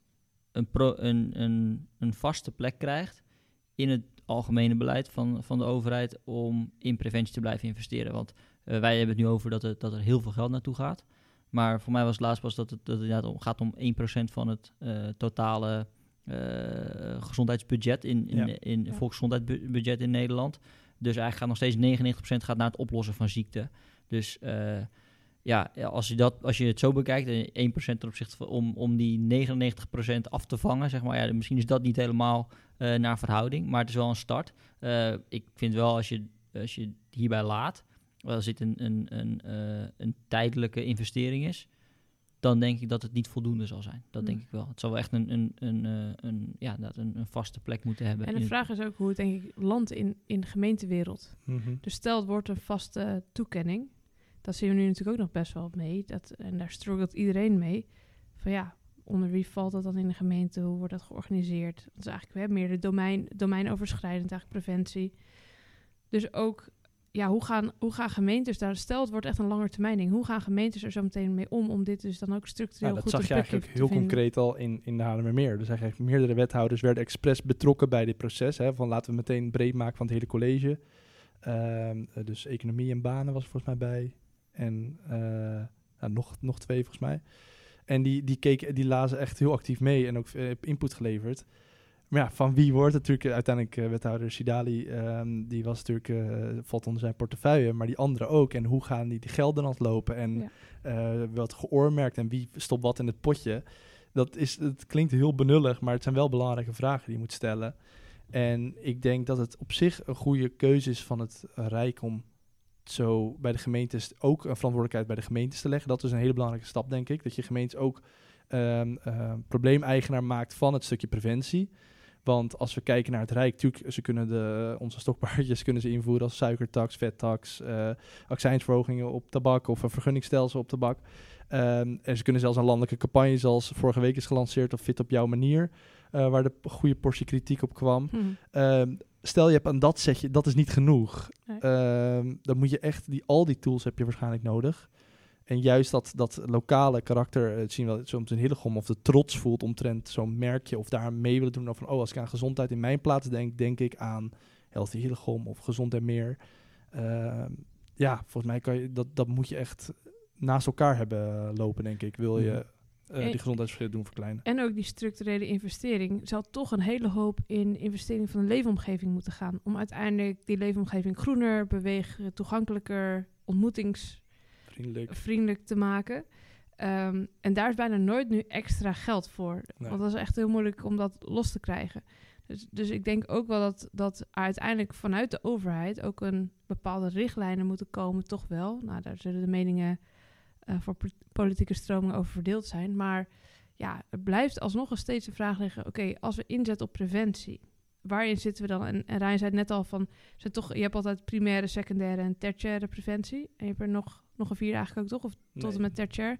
een, pro, een, een, een vaste plek krijgt in het algemene beleid van, van de overheid om in preventie te blijven investeren. Want uh, wij hebben het nu over dat, het, dat er heel veel geld naartoe gaat. Maar voor mij was het laatst pas dat het, dat het inderdaad om, gaat om één procent van het uh, totale uh, gezondheidsbudget, in, in, ja. in, in ja. volksgezondheidsbudget in Nederland. Dus eigenlijk gaat nog steeds negenennegentig procent gaat naar het oplossen van ziekte. Dus uh, ja, als je, dat, als je het zo bekijkt, één procent ten opzichte van om, om die negenennegentig procent af te vangen, zeg maar, ja, misschien is dat niet helemaal uh, naar verhouding, maar het is wel een start. Uh, ik vind wel, als je, als je hierbij laat, er zit een, een, een, uh, een tijdelijke investering is, dan denk ik dat het niet voldoende zal zijn. Dat mm. denk ik wel. Het zal wel echt een, een, een, een, een, ja, dat een, een vaste plek moeten hebben. En de in vraag het... is ook hoe het denk ik landt in, in de gemeentewereld. Mm-hmm. Dus stel het wordt een vaste toekenning. Dat zien we nu natuurlijk ook nog best wel mee. Dat, en daar struggelt iedereen mee. Van ja, onder wie valt dat dan in de gemeente? Hoe wordt dat georganiseerd? Dat is eigenlijk hè, meer de domein, domeinoverschrijdend, eigenlijk preventie. Dus ook... Ja, hoe gaan, hoe gaan gemeentes daar... Stel, het wordt echt een langetermijnding. Hoe gaan gemeentes er zo meteen mee om... om dit dus dan ook structureel ja, goed te vinden? Dat zag je eigenlijk heel concreet al in, in de Haarlemmermeer. Dus eigenlijk meerdere wethouders werden expres betrokken bij dit proces. Hè, van laten we meteen breed maken van het hele college. Um, dus economie en banen was er volgens mij bij. En uh, nou, nog, nog twee volgens mij. En die, die, keken, die lazen echt heel actief mee en ook uh, input geleverd. Maar ja, van wie wordt het natuurlijk uiteindelijk uh, wethouder Sidali, um, die was natuurlijk, uh, valt onder zijn portefeuille, maar die anderen ook. En hoe gaan die de gelden aan het lopen en ja. uh, wat geoormerkt en wie stopt wat in het potje? Dat is, het klinkt heel benullig, maar het zijn wel belangrijke vragen die je moet stellen. En ik denk dat het op zich een goede keuze is van het Rijk om zo bij de gemeentes ook een verantwoordelijkheid bij de gemeentes te leggen. Dat is een hele belangrijke stap, denk ik, dat je gemeentes ook um, uh, probleemeigenaar maakt van het stukje preventie. Want als we kijken naar het Rijk, natuurlijk, ze kunnen de, onze stokpaardjes kunnen ze invoeren als suikertax, vettax, uh, accijnsverhogingen op tabak of een vergunningstelsel op tabak. Um, en ze kunnen zelfs aan landelijke campagnes, zoals vorige week is gelanceerd, of Fit op jouw manier, uh, waar de goede portie kritiek op kwam. Mm. Um, stel je hebt aan dat setje, dat is niet genoeg. Nee. Um, dan moet je echt, die, al die tools heb je waarschijnlijk nodig. En juist dat, dat lokale karakter, het zien we soms in Hillegom, of de trots voelt omtrent zo'n merkje, of daar mee willen doen, of van, oh, als ik aan gezondheid in mijn plaats denk, denk ik aan Healthy Hillegom of Gezond en Meer. Uh, ja, volgens mij kan je, dat, dat moet je echt naast elkaar hebben lopen, denk ik, wil je uh, die gezondheidsverschillen doen verkleinen. En ook die structurele investering zal toch een hele hoop in investering van de leefomgeving moeten gaan, om uiteindelijk die leefomgeving groener, bewegen, toegankelijker, ontmoetings... Vriendelijk. vriendelijk te maken. Um, en daar is bijna nooit nu extra geld voor. Nee. Want dat is echt heel moeilijk om dat los te krijgen. Dus, dus ik denk ook wel dat, dat uiteindelijk vanuit de overheid ook een bepaalde richtlijnen moeten komen, toch wel. Nou, daar zullen de meningen uh, voor politieke stromingen over verdeeld zijn. Maar ja, het blijft alsnog nog steeds de vraag liggen, oké, okay, als we inzetten op preventie, waarin zitten we dan? En, en Ryan zei net al van, zijn toch, je hebt altijd primaire, secundaire en tertiaire preventie. En je hebt er nog Nog een vier eigenlijk ook, toch? Of tot nee. en met tertiair.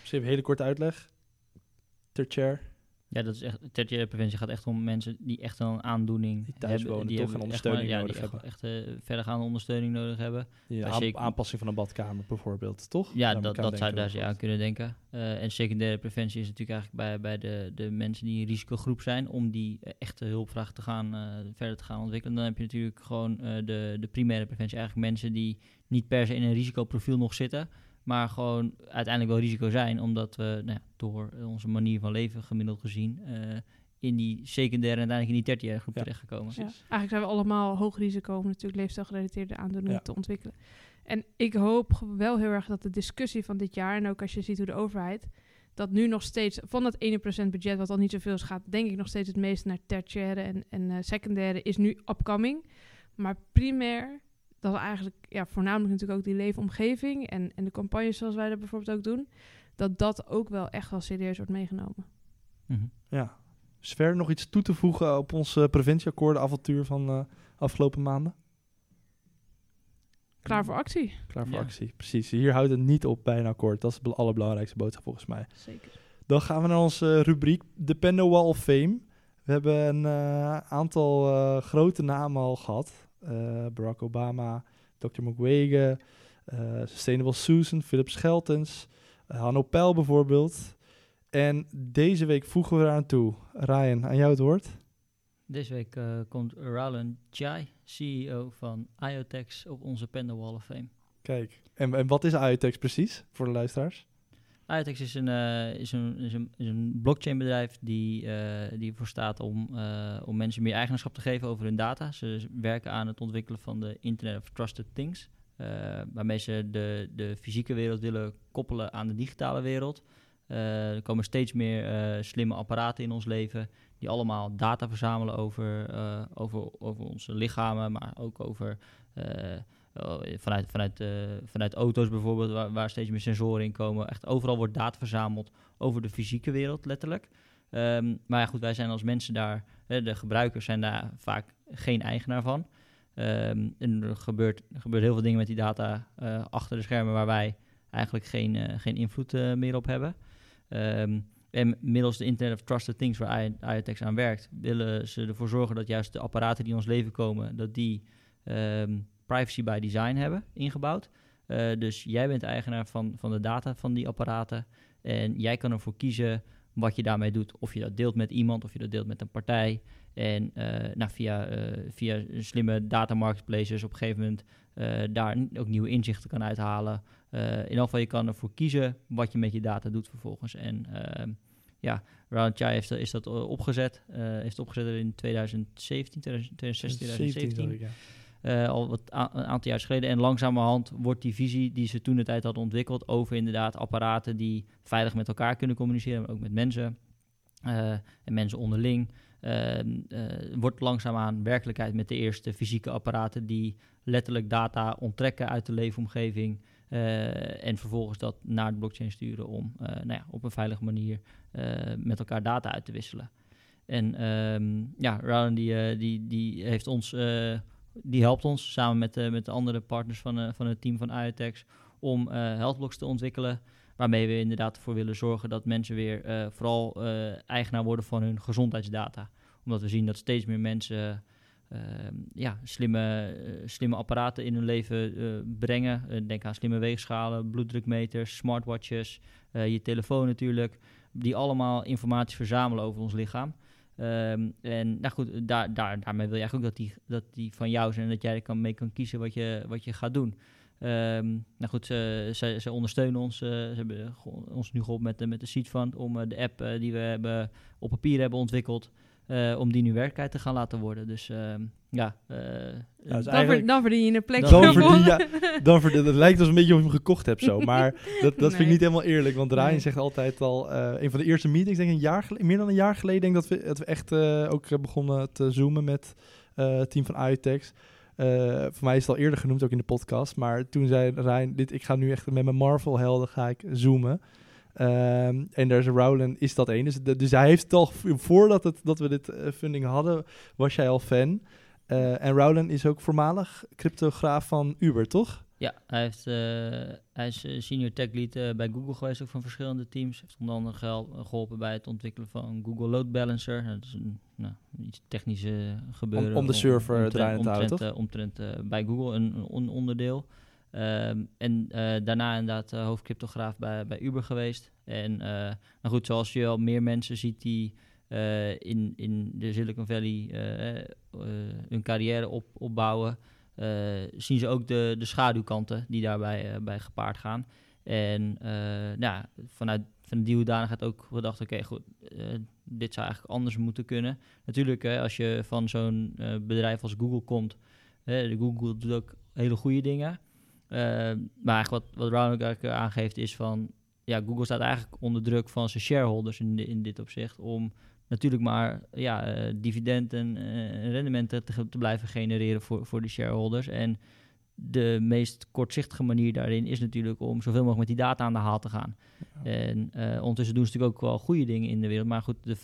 Dus even een hele korte uitleg. Tertiair. Ja, dat is echt, tertiaire preventie gaat echt om mensen die echt een aandoening die thuis hebben, wonen, die toch een ondersteuning echt, nodig ja, die hebben. Echt, echt uh, verdergaande ondersteuning nodig hebben. Ja, aan, sec- aanpassing van een badkamer bijvoorbeeld, toch? Ja, dat, dat zou je daar aan kunnen denken. Uh, en secundaire preventie is natuurlijk eigenlijk bij, bij de, de mensen die in risicogroep zijn, om die uh, echte hulpvraag te gaan, uh, verder te gaan ontwikkelen. Dan heb je natuurlijk gewoon uh, de, de primaire preventie. Eigenlijk mensen die niet per se in een risicoprofiel nog zitten, maar gewoon uiteindelijk wel risico zijn, omdat we nou ja, door onze manier van leven gemiddeld gezien Uh, in die secundaire en uiteindelijk in die dertienjarige groep ja, terechtgekomen. Ja. Eigenlijk zijn we allemaal hoog risico om natuurlijk leefstijlgerelateerde aandoeningen ja, te ontwikkelen. En ik hoop wel heel erg dat de discussie van dit jaar, en ook als je ziet hoe de overheid dat nu nog steeds van dat één procent budget, wat al niet zoveel is, gaat denk ik nog steeds het meeste naar tertiaire en, en uh, secundaire, is nu upcoming. Maar primair, dat eigenlijk ja, voornamelijk natuurlijk ook die leefomgeving en, en de campagnes zoals wij dat bijvoorbeeld ook doen, dat dat ook wel echt wel serieus wordt meegenomen. Mm-hmm. Ja. Is verder nog iets toe te voegen op ons uh, preventieakkoordenavontuur van uh, afgelopen maanden? Klaar voor actie. Klaar voor ja, actie, precies. Hier houdt het niet op bij een akkoord. Dat is de allerbelangrijkste boodschap volgens mij. Zeker. Dan gaan we naar onze rubriek, de Pendo Wall of Fame. We hebben een uh, aantal uh, grote namen al gehad. Uh, Barack Obama, dokter Mukwege, uh, Sustainable Susan, Philip Scheltens, uh, Hanno Pijl bijvoorbeeld. En deze week voegen we eraan toe. Ryan, aan jou het woord. Deze week uh, komt Roland Chai, C E O van IoTeX, op onze Pendo Wall of Fame. Kijk, en, en wat is IoTeX precies voor de luisteraars? IoTeX is een, uh, is een, is een, is een blockchainbedrijf die, uh, die ervoor staat om, uh, om mensen meer eigenaarschap te geven over hun data. Ze werken aan het ontwikkelen van de Internet of Trusted Things, uh, waarmee ze de, de fysieke wereld willen koppelen aan de digitale wereld. Uh, er komen steeds meer uh, slimme apparaten in ons leven die allemaal data verzamelen over, uh, over, over onze lichamen, maar ook over uh, vanuit, vanuit, uh, vanuit auto's bijvoorbeeld, waar, waar steeds meer sensoren in komen. Echt overal wordt data verzameld over de fysieke wereld, letterlijk. Um, maar ja, goed, wij zijn als mensen daar, hè, de gebruikers zijn daar vaak geen eigenaar van. Um, en er gebeurt, er gebeurt heel veel dingen met die data uh, achter de schermen waar wij eigenlijk geen, uh, geen invloed uh, meer op hebben. Um, en middels de Internet of Trusted Things, waar IoTeX aan werkt, willen ze ervoor zorgen dat juist de apparaten die in ons leven komen, dat die um, privacy by design hebben ingebouwd. Uh, dus jij bent eigenaar van, van de data van die apparaten en jij kan ervoor kiezen wat je daarmee doet. Of je dat deelt met iemand, of je dat deelt met een partij. En uh, nou, via, uh, via slimme data marketplaces op een gegeven moment uh, daar ook nieuwe inzichten kan uithalen. Uh, in elk geval, je kan ervoor kiezen wat je met je data doet vervolgens. En uh, ja, Roland Chai heeft is dat opgezet. Uh, heeft opgezet in twintig zeventien, twintig zestien, twintig zeventien. Ja. Uh, al wat a- een aantal jaar geleden. En langzamerhand wordt die visie die ze toen de tijd hadden ontwikkeld over inderdaad apparaten die veilig met elkaar kunnen communiceren, maar ook met mensen uh, en mensen onderling. Uh, uh, wordt langzaamaan werkelijkheid met de eerste fysieke apparaten die letterlijk data onttrekken uit de leefomgeving. Uh, en vervolgens dat naar de blockchain sturen om uh, nou ja, op een veilige manier uh, met elkaar data uit te wisselen. En um, ja, Roland die, uh, die, die heeft ons, uh, die helpt ons samen met, uh, met de andere partners van, uh, van het team van IoTeX om uh, Healthblocks te ontwikkelen, waarmee we inderdaad ervoor willen zorgen dat mensen weer uh, vooral uh, eigenaar worden van hun gezondheidsdata. Omdat we zien dat steeds meer mensen Uh, ja, slimme, uh, slimme apparaten in hun leven uh, brengen. Uh, denk aan slimme weegschalen, bloeddrukmeters, smartwatches, uh, je telefoon natuurlijk, die allemaal informatie verzamelen over ons lichaam. Um, en nou goed, daar, daar, daarmee wil je eigenlijk ook dat die, dat die van jou zijn en dat jij er kan, mee kan kiezen wat je, wat je gaat doen. Um, nou goed, ze, ze, ze ondersteunen ons. Uh, ze hebben ons nu geholpen met de, met de Seed Fund om uh, de app uh, die we hebben op papier hebben ontwikkeld, Uh, om die nu werkelijkheid te gaan laten worden. Dus uh, ja. Uh, nou, dus dan, ver, dan verdien je een plek. Dan verdien, ja, dan verdien, het lijkt alsof een beetje of je hem gekocht hebt zo. Maar dat, dat nee. vind ik niet helemaal eerlijk. Want Ryan nee. zegt altijd al, uh, een van de eerste meetings, denk ik een jaar geleden, meer dan een jaar geleden, denk dat we, dat we echt uh, ook begonnen te zoomen met uh, het team van IoTeX. Uh, voor mij is het al eerder genoemd, ook in de podcast. Maar toen zei Ryan, dit, ik ga nu echt met mijn Marvel-helden ga ik zoomen. Um, en daar is Rowland, is dat één. Dus, dus hij heeft het al, voordat het, dat we dit uh, funding hadden, was jij al fan. Uh, en Rowland is ook voormalig cryptograaf van Uber, toch? Ja, hij, heeft, uh, hij is senior tech lead uh, bij Google geweest, ook van verschillende teams. Heeft onder andere geholpen bij het ontwikkelen van Google Load Balancer. Dat is een nou, iets technische gebeuren. Om, om de server draaiend te houden, toch? Omtrent uh, bij Google, een, een onderdeel. Um, en uh, daarna inderdaad uh, hoofdcryptograaf bij, bij Uber geweest. En uh, nou goed, zoals je al meer mensen ziet die uh, in, in de Silicon Valley uh, uh, hun carrière op, opbouwen... Uh, zien ze ook de, de schaduwkanten die daarbij uh, bij gepaard gaan. En uh, ja, vanuit van die hoedanigheid ook gedacht, oké, okay, goed, uh, dit zou eigenlijk anders moeten kunnen. Natuurlijk, uh, als je van zo'n uh, bedrijf als Google komt, uh, Google doet ook hele goede dingen. Uh, maar eigenlijk wat, wat Roland ook aangeeft is van, ja, Google staat eigenlijk onder druk van zijn shareholders in, de, in dit opzicht om... natuurlijk maar ja, uh, dividenden en uh, rendementen te, te blijven genereren voor, voor de shareholders. En de meest kortzichtige manier daarin is natuurlijk om zoveel mogelijk met die data aan de haal te gaan. Ja. En uh, ondertussen doen ze natuurlijk ook wel goede dingen in de wereld. Maar goed, de,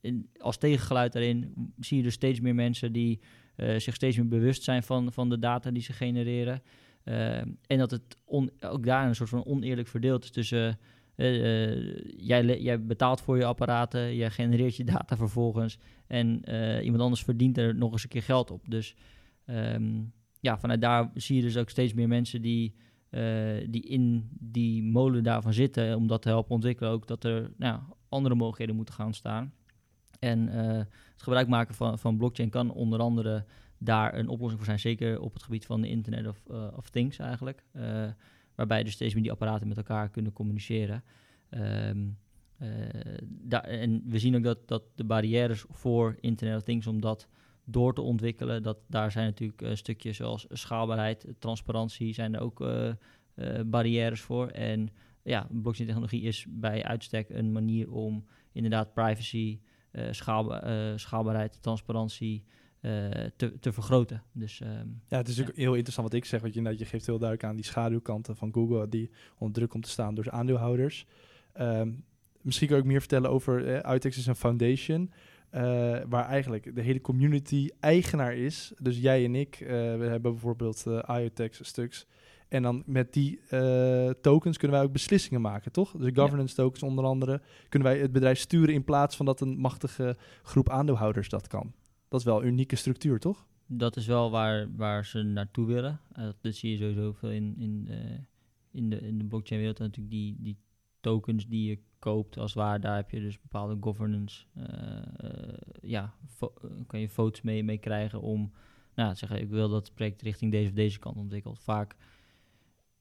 in, als tegengeluid daarin zie je dus steeds meer mensen die uh, zich steeds meer bewust zijn van, van de data die ze genereren. Uh, en dat het on, ook daar een soort van oneerlijk verdeeld is tussen... Uh, Uh, jij, le- jij betaalt voor je apparaten, jij genereert je data vervolgens en uh, iemand anders verdient er nog eens een keer geld op. Dus um, ja, vanuit daar zie je dus ook steeds meer mensen die, uh, die in die molen daarvan zitten om dat te helpen ontwikkelen. Ook dat er nou, andere mogelijkheden moeten gaan staan. En uh, het gebruik maken van, van blockchain kan onder andere daar een oplossing voor zijn. Zeker op het gebied van de Internet of, uh, of Things eigenlijk. Uh, Waarbij dus steeds meer die apparaten met elkaar kunnen communiceren. Um, uh, da- en we zien ook dat, dat de barrières voor Internet of Things... om dat door te ontwikkelen... Dat, daar zijn natuurlijk uh, stukjes zoals schaalbaarheid, transparantie... zijn er ook uh, uh, barrières voor. En ja, blockchain-technologie is bij uitstek een manier om... inderdaad privacy, uh, schaalba- uh, schaalbaarheid, transparantie... Uh, te, te vergroten. Dus, um, ja, het is natuurlijk ja. heel interessant wat ik zeg. Want je, je geeft heel duidelijk aan die schaduwkanten van Google... die onder druk komt te staan door zijn aandeelhouders. Um, misschien kan ik meer vertellen over... Eh, IoTeX is een foundation... Uh, waar eigenlijk de hele community eigenaar is. Dus jij en ik, uh, we hebben bijvoorbeeld uh, IoTeX stuks... En dan met die uh, tokens kunnen wij ook beslissingen maken, toch? Dus governance ja. tokens onder andere... kunnen wij het bedrijf sturen in plaats van dat een machtige groep aandeelhouders dat kan. Dat is wel een unieke structuur, toch? Dat is wel waar, waar ze naartoe willen. Uh, dat zie je sowieso veel in, in, uh, in de, in de blockchain-wereld. Natuurlijk die, die tokens die je koopt, als het ware, daar heb je dus bepaalde governance. Uh, uh, ja, vo- kan je votes mee, mee krijgen om nou, te zeggen, ik wil dat het project richting deze of deze kant ontwikkelt. Vaak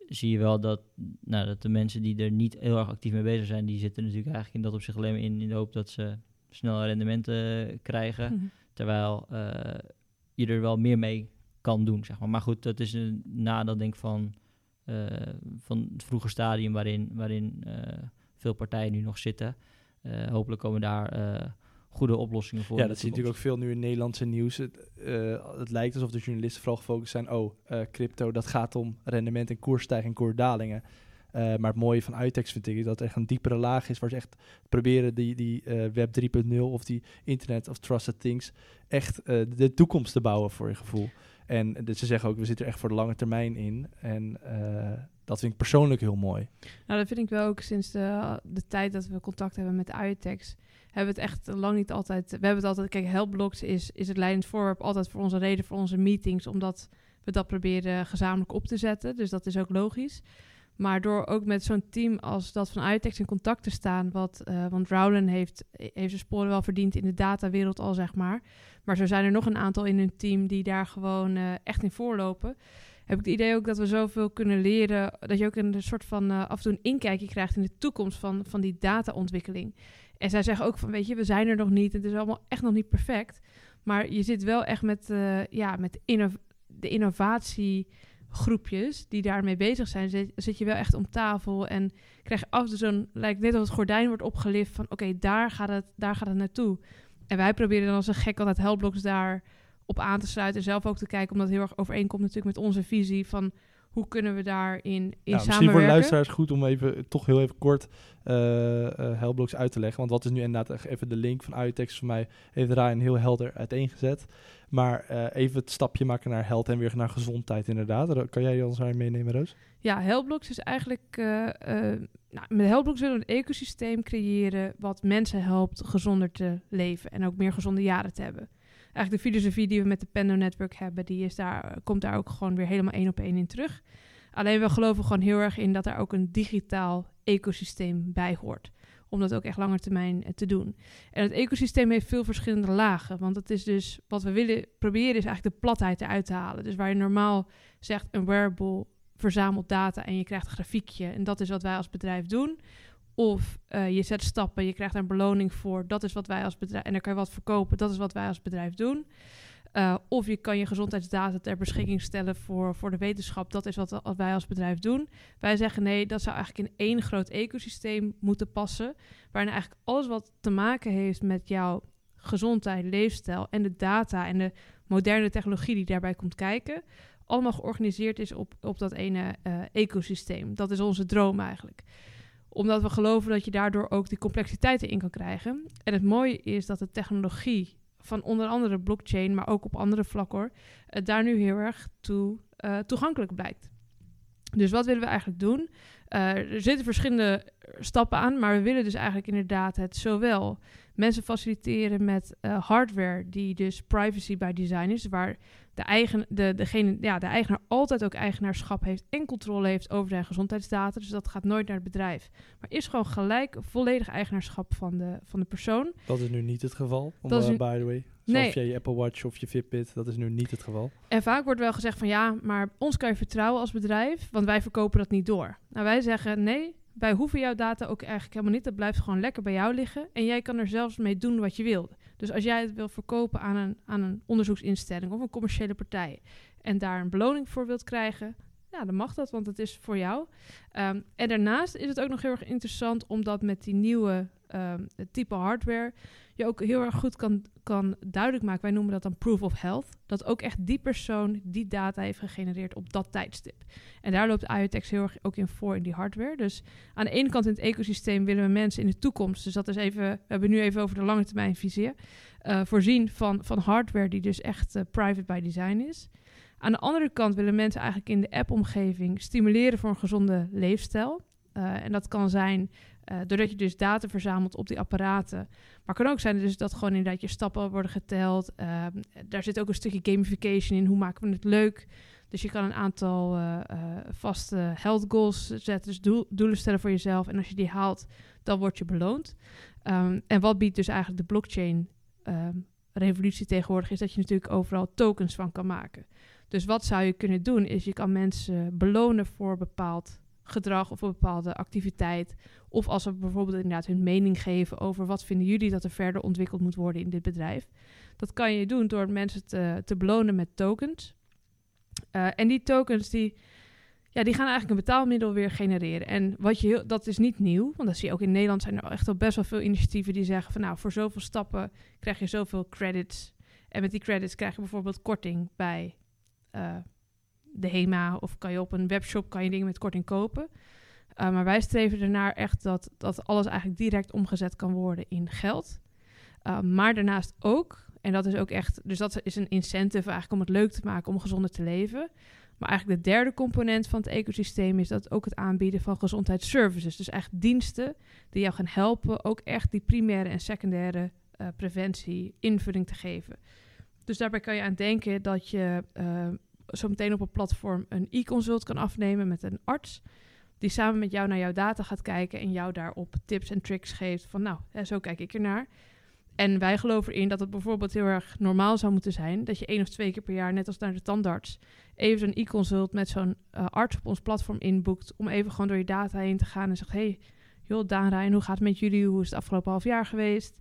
zie je wel dat, nou, dat de mensen die er niet heel erg actief mee bezig zijn, die zitten natuurlijk eigenlijk in dat opzicht alleen maar in, in de hoop dat ze snel rendementen krijgen. Mm-hmm. Terwijl uh, je er wel meer mee kan doen, zeg maar. Maar goed, dat is een nadeel, denk ik, van, uh, van het vroege stadium... waarin, waarin uh, veel partijen nu nog zitten. Uh, hopelijk komen daar uh, goede oplossingen voor. Ja, dat zie je natuurlijk ook veel nu in Nederlandse nieuws. Het, uh, het lijkt alsof de journalisten vooral gefocust zijn... oh, uh, crypto, dat gaat om rendement en koersstijging en koersdalingen. Uh, maar het mooie van IoTeX vind ik... dat het echt een diepere laag is... waar ze echt proberen die, die uh, web drie punt nul... of die internet of trusted things... echt uh, de toekomst te bouwen voor je gevoel. En dus ze zeggen ook... we zitten er echt voor de lange termijn in. En uh, dat vind ik persoonlijk heel mooi. Nou, dat vind ik wel ook sinds de, de tijd... dat we contact hebben met IoTeX... hebben we het echt lang niet altijd... we hebben het altijd... kijk, Helpblocks is, is het leidend voorwerp... altijd voor onze reden, voor onze meetings... omdat we dat proberen gezamenlijk op te zetten. Dus dat is ook logisch... Maar door ook met zo'n team als dat van IoTeX in contact te staan... Wat, uh, want Rowland heeft, heeft zijn sporen wel verdiend in de datawereld al, zeg maar. Maar zo zijn er nog een aantal in hun team die daar gewoon uh, echt in voorlopen. Heb ik het idee ook dat we zoveel kunnen leren... dat je ook een soort van uh, af en toe een inkijkje krijgt... in de toekomst van, van die dataontwikkeling. En zij zeggen ook van, weet je, we zijn er nog niet. Het is allemaal echt nog niet perfect. Maar je zit wel echt met, uh, ja, met inno- de innovatie... groepjes die daarmee bezig zijn, zit, zit je wel echt om tafel en krijg je af en toe zo'n, lijkt net als het gordijn wordt opgelift van oké, okay, daar gaat het, daar gaat het naartoe. En wij proberen dan als een gek altijd Helpblocks daar op aan te sluiten en zelf ook te kijken, omdat het heel erg overeenkomt natuurlijk met onze visie van hoe kunnen we daarin in nou, samenwerken? Misschien voor de luisteraars goed om even toch heel even kort uh, uh, Helpblocks uit te leggen. Want wat is nu inderdaad even de link van IoTeX voor mij, heeft Ryan heel helder uiteengezet. Maar uh, even het stapje maken naar health en weer naar gezondheid inderdaad. Kan jij ons daarin meenemen, Roos? Ja, Helpblocks is eigenlijk... Uh, uh, nou, met Helpblocks willen we een ecosysteem creëren wat mensen helpt gezonder te leven en ook meer gezonde jaren te hebben. Eigenlijk de filosofie die we met de Pendo Network hebben, die is daar, komt daar ook gewoon weer helemaal één op één in terug. Alleen we geloven gewoon heel erg in dat er ook een digitaal ecosysteem bij hoort. Om dat ook echt langer termijn te doen. En het ecosysteem heeft veel verschillende lagen. Want het is dus, wat we willen proberen is eigenlijk de platheid eruit te halen. Dus waar je normaal zegt, een wearable verzamelt data en je krijgt een grafiekje. En dat is wat wij als bedrijf doen. Of uh, je zet stappen, je krijgt daar een beloning voor. Dat is wat wij als bedrijf... En daar kan je wat verkopen. Dat is wat wij als bedrijf doen. Uh, of je kan je gezondheidsdata ter beschikking stellen voor, voor de wetenschap. Dat is wat, wat wij als bedrijf doen. Wij zeggen nee, dat zou eigenlijk in één groot ecosysteem moeten passen. Waarin eigenlijk alles wat te maken heeft met jouw gezondheid, leefstijl en de data en de moderne technologie die daarbij komt kijken, allemaal georganiseerd is op, op dat ene uh, ecosysteem. Dat is onze droom eigenlijk. Omdat we geloven dat je daardoor ook die complexiteiten in kan krijgen. En het mooie is dat de technologie van onder andere blockchain, maar ook op andere vlakken hoor, daar nu heel erg toe uh, toegankelijk blijkt. Dus wat willen we eigenlijk doen? Uh, er zitten verschillende stappen aan, maar we willen dus eigenlijk inderdaad het zowel mensen faciliteren met uh, hardware die dus privacy by design is, waar de, eigen, de, degene, ja, de eigenaar altijd ook eigenaarschap heeft en controle heeft over zijn gezondheidsdata. Dus dat gaat nooit naar het bedrijf. Maar is gewoon gelijk volledig eigenaarschap van de, van de persoon. Dat is nu niet het geval, om, dat is nu, uh, by the way. Zoals nee. je, je Apple Watch of je Fitbit, dat is nu niet het geval. En vaak wordt wel gezegd van ja, maar ons kan je vertrouwen als bedrijf, want wij verkopen dat niet door. Nou, wij zeggen nee, wij hoeven jouw data ook eigenlijk helemaal niet. Dat blijft gewoon lekker bij jou liggen en jij kan er zelfs mee doen wat je wil. Dus als jij het wil verkopen aan een, aan een onderzoeksinstelling of een commerciële partij en daar een beloning voor wilt krijgen, ja, dan mag dat, want het is voor jou. Um, en daarnaast is het ook nog heel erg interessant omdat met die nieuwe um, type hardware je ook heel erg goed kan, kan duidelijk maken, wij noemen dat dan proof of health, dat ook echt die persoon die data heeft gegenereerd op dat tijdstip. En daar loopt IoTeX heel erg ook in voor in die hardware. Dus aan de ene kant in het ecosysteem willen we mensen in de toekomst, dus dat is even, we hebben nu even over de lange termijn visie, uh, voorzien van, van hardware die dus echt uh, private by design is. Aan de andere kant willen mensen eigenlijk in de app-omgeving stimuleren voor een gezonde leefstijl. Uh, en dat kan zijn uh, doordat je dus data verzamelt op die apparaten. Maar het kan ook zijn dus dat gewoon inderdaad je stappen worden geteld. Uh, daar zit ook een stukje gamification in. Hoe maken we het leuk? Dus je kan een aantal uh, uh, vaste health goals zetten. Dus doel, doelen stellen voor jezelf. En als je die haalt, dan word je beloond. Um, en wat biedt dus eigenlijk de blockchain um, revolutie tegenwoordig is dat je natuurlijk overal tokens van kan maken. Dus wat zou je kunnen doen is je kan mensen belonen voor bepaald gedrag of een bepaalde activiteit. Of als ze bijvoorbeeld inderdaad hun mening geven over wat vinden jullie dat er verder ontwikkeld moet worden in dit bedrijf. Dat kan je doen door mensen te, te belonen met tokens. Uh, en die tokens die, ja, die gaan eigenlijk een betaalmiddel weer genereren. En wat je, dat is niet nieuw, want dat zie je ook in Nederland zijn er echt al best wel veel initiatieven die zeggen van nou voor zoveel stappen krijg je zoveel credits. En met die credits krijg je bijvoorbeeld korting bij Uh, de HEMA of kan je op een webshop kan je dingen met korting kopen. Uh, maar wij streven ernaar echt dat, dat alles eigenlijk direct omgezet kan worden in geld. Uh, maar daarnaast ook, en dat is ook echt, dus dat is een incentive eigenlijk om het leuk te maken om gezonder te leven. Maar eigenlijk de derde component van het ecosysteem is dat ook het aanbieden van gezondheidsservices. Dus echt diensten die jou gaan helpen ook echt die primaire en secundaire uh, preventie invulling te geven. Dus daarbij kan je aan denken dat je uh, zo meteen op een platform een e-consult kan afnemen met een arts. Die samen met jou naar jouw data gaat kijken en jou daarop tips en tricks geeft van nou, hè, zo kijk ik ernaar. En wij geloven erin dat het bijvoorbeeld heel erg normaal zou moeten zijn dat je één of twee keer per jaar, net als naar de tandarts, even zo'n e-consult met zo'n uh, arts op ons platform inboekt om even gewoon door je data heen te gaan en zegt hey, joh Daan, Rijn, hoe gaat het met jullie? Hoe is het afgelopen half jaar geweest?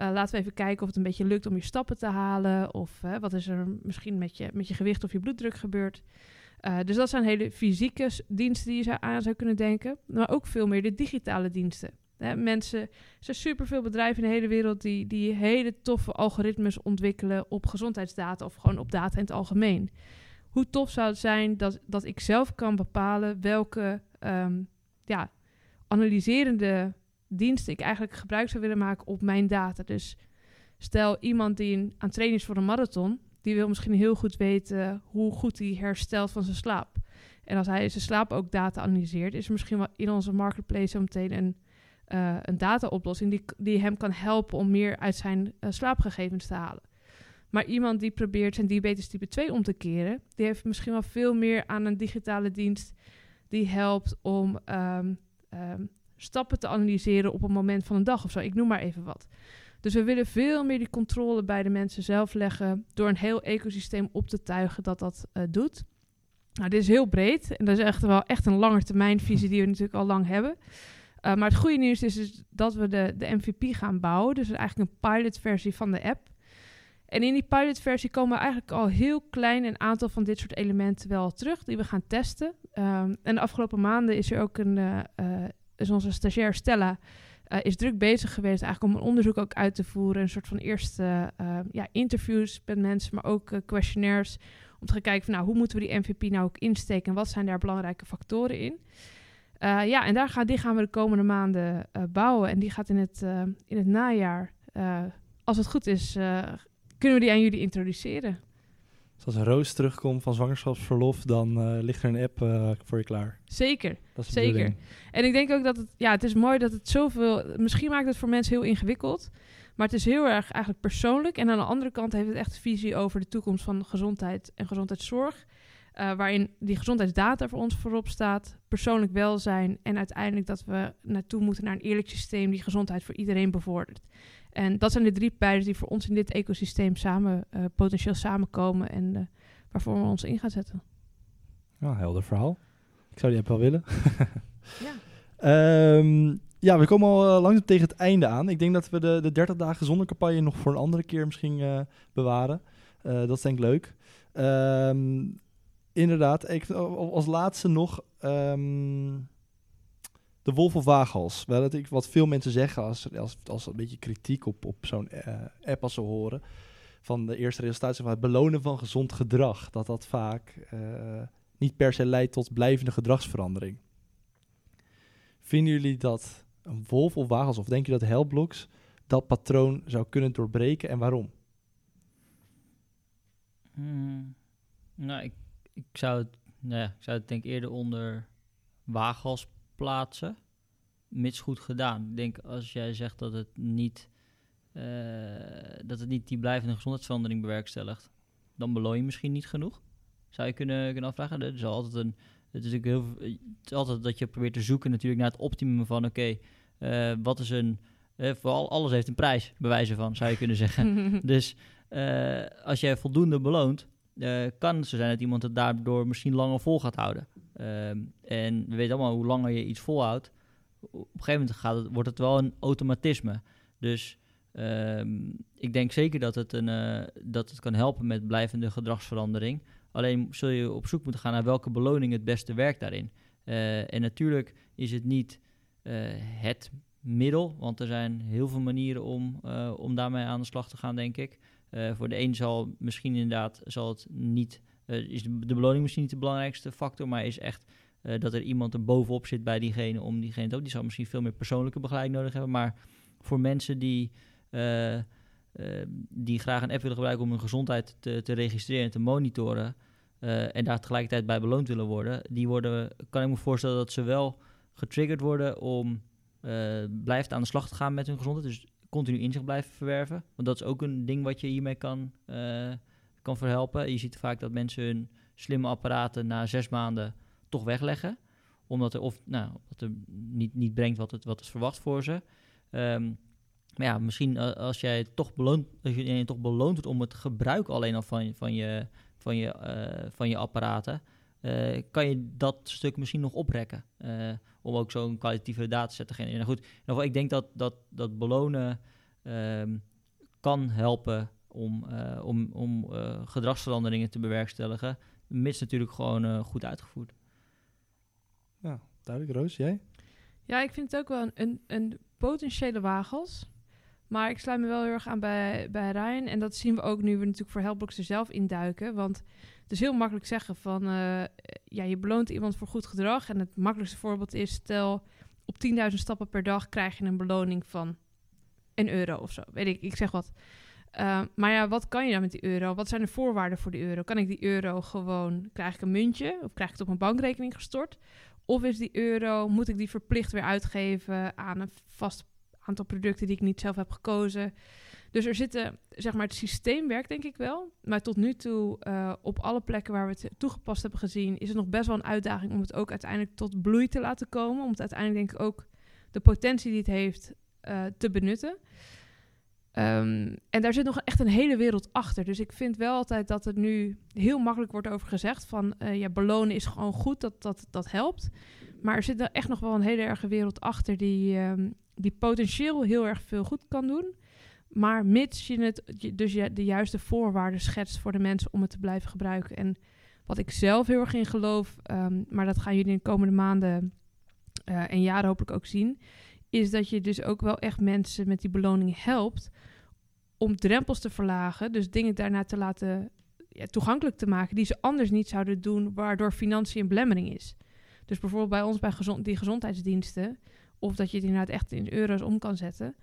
Uh, laten we even kijken of het een beetje lukt om je stappen te halen. Of uh, wat is er misschien met je, met je gewicht of je bloeddruk gebeurd. Uh, dus dat zijn hele fysieke diensten die je aan zou kunnen denken. Maar ook veel meer de digitale diensten. Hè, mensen, er zijn superveel bedrijven in de hele wereld die, die hele toffe algoritmes ontwikkelen op gezondheidsdata of gewoon op data in het algemeen. hoe tof zou het zijn dat, dat ik zelf kan bepalen welke um, ja, analyserende diensten ik eigenlijk gebruik zou willen maken op mijn data. Dus stel iemand die aan het trainen is voor een marathon, die wil misschien heel goed weten hoe goed hij herstelt van zijn slaap. En als hij zijn slaap ook data analyseert, is er misschien wel in onze marketplace zo meteen een, uh, een data-oplossing die, die hem kan helpen om meer uit zijn uh, slaapgegevens te halen. Maar iemand die probeert zijn diabetes type twee om te keren, die heeft misschien wel veel meer aan een digitale dienst die helpt om um, um, stappen te analyseren op een moment van een dag of zo. Ik noem maar even wat. Dus we willen veel meer die controle bij de mensen zelf leggen door een heel ecosysteem op te tuigen dat dat uh, doet. Nou, dit is heel breed en dat is echt wel echt een langetermijnvisie die we natuurlijk al lang hebben. Uh, maar het goede nieuws is, is dat we de, de M V P gaan bouwen, dus eigenlijk een pilotversie van de app. En in die pilotversie komen we eigenlijk al heel klein een aantal van dit soort elementen wel terug die we gaan testen. Um, en de afgelopen maanden is er ook een, uh, uh, is onze stagiair Stella uh, is druk bezig geweest eigenlijk om een onderzoek ook uit te voeren. Een soort van eerste uh, ja, interviews met mensen, maar ook uh, questionnaires. Om te gaan kijken van nou, hoe moeten we die M V P nou ook insteken en wat zijn daar belangrijke factoren in. Uh, ja, en daar gaan, die gaan we de komende maanden uh, bouwen. En die gaat in het, uh, in het najaar, uh, als het goed is, uh, kunnen we die aan jullie introduceren. Dus als Roos terugkomt van zwangerschapsverlof, dan uh, ligt er een app uh, voor je klaar. Zeker, zeker. En ik denk ook dat het, ja, het is mooi dat het zoveel, misschien maakt het voor mensen heel ingewikkeld, maar het is heel erg eigenlijk persoonlijk. En aan de andere kant heeft het echt een visie over de toekomst van gezondheid en gezondheidszorg. Uh, waarin die gezondheidsdata voor ons voorop staat. Persoonlijk welzijn. En uiteindelijk dat we naartoe moeten naar een eerlijk systeem die gezondheid voor iedereen bevordert. En dat zijn de drie pijlers die voor ons in dit ecosysteem samen, uh, potentieel samenkomen. En uh, waarvoor we ons in gaan zetten. Nou, helder verhaal. Ik zou die app wel willen. Ja. Um, Ja, we komen al uh, langzaam tegen het einde aan. Ik denk dat we de, de dertig dagen zonder campagne nog voor een andere keer misschien uh, bewaren. Uh, dat is denk ik leuk. Um, inderdaad, ik, als laatste nog um, de wolf of waaghals. Wel, dat wat veel mensen zeggen als, als, als een beetje kritiek op, op zo'n uh, app als ze horen. Van de eerste resultaten van het belonen van gezond gedrag. Dat dat vaak uh, niet per se leidt tot blijvende gedragsverandering. Vinden jullie dat een wolf of waaghals, of denk je dat Helpblocks dat patroon zou kunnen doorbreken en waarom? Hmm. Nou, ik, ik, zou het, nou ja, ik zou het denk ik eerder onder waaghals plaatsen, mits goed gedaan. Ik denk als jij zegt dat het niet, uh, dat het niet die blijvende gezondheidsverandering bewerkstelligt, dan beloon je misschien niet genoeg. Zou je kunnen, kunnen afvragen? Er is altijd een... Het is, heel, het is altijd dat je probeert te zoeken natuurlijk naar het optimum van... oké, okay, uh, wat is een... Uh, vooral alles heeft een prijs, bewijzen van, zou je kunnen zeggen. Dus uh, als jij voldoende beloont... Uh, kan het zo zijn dat iemand het daardoor misschien langer vol gaat houden. Uh, en we weten allemaal hoe langer je iets volhoudt... op een gegeven moment gaat het, wordt het wel een automatisme. Dus uh, ik denk zeker dat het, een, uh, dat het kan helpen met blijvende gedragsverandering... Alleen zul je op zoek moeten gaan naar welke beloning het beste werkt daarin. Uh, en natuurlijk is het niet uh, het middel, want er zijn heel veel manieren om, uh, om daarmee aan de slag te gaan, denk ik. Uh, voor de een zal misschien inderdaad, zal het niet, uh, is de beloning misschien niet de belangrijkste factor, maar is echt uh, dat er iemand er bovenop zit bij diegene om diegene te doen. Die zal misschien veel meer persoonlijke begeleiding nodig hebben, maar voor mensen die... Uh, Uh, die graag een app willen gebruiken om hun gezondheid te, te registreren en te monitoren... Uh, en daar tegelijkertijd bij beloond willen worden... die worden, kan ik me voorstellen dat ze wel getriggerd worden... om uh, blijft aan de slag te gaan met hun gezondheid... dus continu inzicht blijven verwerven. Want dat is ook een ding wat je hiermee kan, uh, kan verhelpen. Je ziet vaak dat mensen hun slimme apparaten na zes maanden toch wegleggen... omdat er, of, nou, omdat er niet, niet brengt wat het, wat het verwacht voor ze... Um, Maar ja, misschien als jij toch beloond, als je toch beloond wordt om het gebruik alleen al van, van, je, van, je, uh, van je apparaten, uh, kan je dat stuk misschien nog oprekken. Uh, om ook zo'n kwalitatieve dataset te genereren. Nou goed, in ieder geval, ik denk dat, dat, dat belonen um, kan helpen om, uh, om, om uh, gedragsveranderingen te bewerkstelligen, mits natuurlijk gewoon uh, goed uitgevoerd. Nou, duidelijk. Roos, jij? Ja, ik vind het ook wel een, een potentiële waaghals. Maar ik sluit me wel heel erg aan bij, bij Ryan. En dat zien we ook nu we natuurlijk voor Helpbox er zelf induiken. Want het is heel makkelijk zeggen van... Uh, ja, je beloont iemand voor goed gedrag. En het makkelijkste voorbeeld is... stel, op tienduizend stappen per dag krijg je een beloning van een euro of zo. Weet ik, ik zeg wat. Uh, maar ja, wat kan je dan met die euro? Wat zijn de voorwaarden voor die euro? Kan ik die euro gewoon... krijg ik een muntje? Of krijg ik het op mijn bankrekening gestort? Of is die euro... moet ik die verplicht weer uitgeven aan een vast aantal producten die ik niet zelf heb gekozen. Dus er zitten, zeg maar, het systeem werkt denk ik wel. Maar tot nu toe, uh, op alle plekken waar we het toegepast hebben gezien, is het nog best wel een uitdaging om het ook uiteindelijk tot bloei te laten komen. Om het uiteindelijk denk ik ook de potentie die het heeft uh, te benutten. Um, en daar zit nog echt een hele wereld achter. Dus ik vind wel altijd dat het nu heel makkelijk wordt over gezegd van uh, ja, belonen is gewoon goed, dat, dat, dat helpt. Maar er zit echt nog wel een hele erge wereld achter die... Um, die potentieel heel erg veel goed kan doen. Maar mits je het, dus je de juiste voorwaarden schetst voor de mensen om het te blijven gebruiken. En wat ik zelf heel erg in geloof, um, maar dat gaan jullie in de komende maanden uh, en jaren hopelijk ook zien, is dat je dus ook wel echt mensen met die beloning helpt om drempels te verlagen. Dus dingen daarna te laten ja, toegankelijk te maken die ze anders niet zouden doen, waardoor financiën een belemmering is. Dus bijvoorbeeld bij ons, bij gezond, die gezondheidsdiensten, of dat je het inderdaad echt in euro's om kan zetten.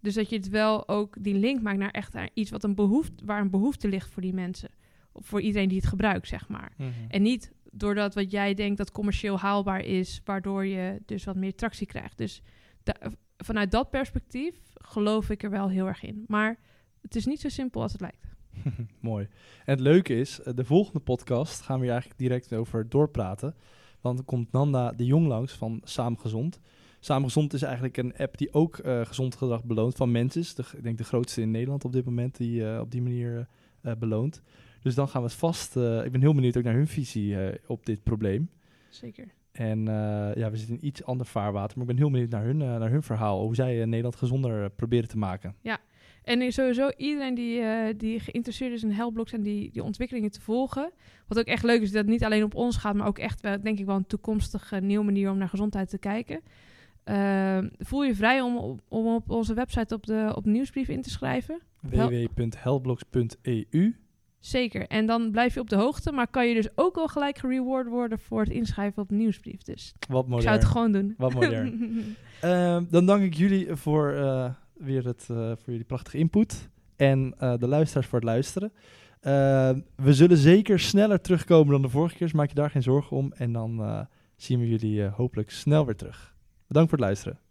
Dus dat je het wel ook die link maakt naar echt iets wat een behoefte, waar een behoefte ligt voor die mensen. Of voor iedereen die het gebruikt, zeg maar. Mm-hmm. En niet doordat wat jij denkt dat commercieel haalbaar is, waardoor je dus wat meer tractie krijgt. Dus da- vanuit dat perspectief geloof ik er wel heel erg in. Maar het is niet zo simpel als het lijkt. Mooi. En het leuke is, de volgende podcast gaan we hier eigenlijk direct over doorpraten. Want dan komt Nanda de Jong langs van Samengezond. Samengezond is eigenlijk een app die ook uh, gezond gedrag beloont van mensen. De, ik denk de grootste in Nederland op dit moment die uh, op die manier uh, beloont. Dus dan gaan we vast... Uh, ik ben heel benieuwd ook naar hun visie uh, op dit probleem. Zeker. En uh, ja, we zitten in iets ander vaarwater. Maar ik ben heel benieuwd naar hun, uh, naar hun verhaal. Hoe zij uh, Nederland gezonder uh, proberen te maken. Ja, en sowieso iedereen die, uh, die geïnteresseerd is in Helpblocks en die, die ontwikkelingen te volgen. Wat ook echt leuk is, dat het niet alleen op ons gaat, maar ook echt wel, denk ik wel een toekomstige nieuwe manier om naar gezondheid te kijken. Uh, voel je vrij om, om op onze website op de op nieuwsbrief in te schrijven. w w w punt helpblocks punt e u. Zeker, en dan blijf je op de hoogte, maar kan je dus ook wel gelijk gereward worden voor het inschrijven op de nieuwsbrief. Dus wat modern. Ik zou het gewoon doen. Wat modern. uh, dan dank ik jullie voor, uh, weer het, uh, voor jullie prachtige input en uh, de luisteraars voor het luisteren. Uh, we zullen zeker sneller terugkomen dan de vorige keer, dus maak je daar geen zorgen om. En dan uh, zien we jullie uh, hopelijk snel weer terug. Bedankt voor het luisteren.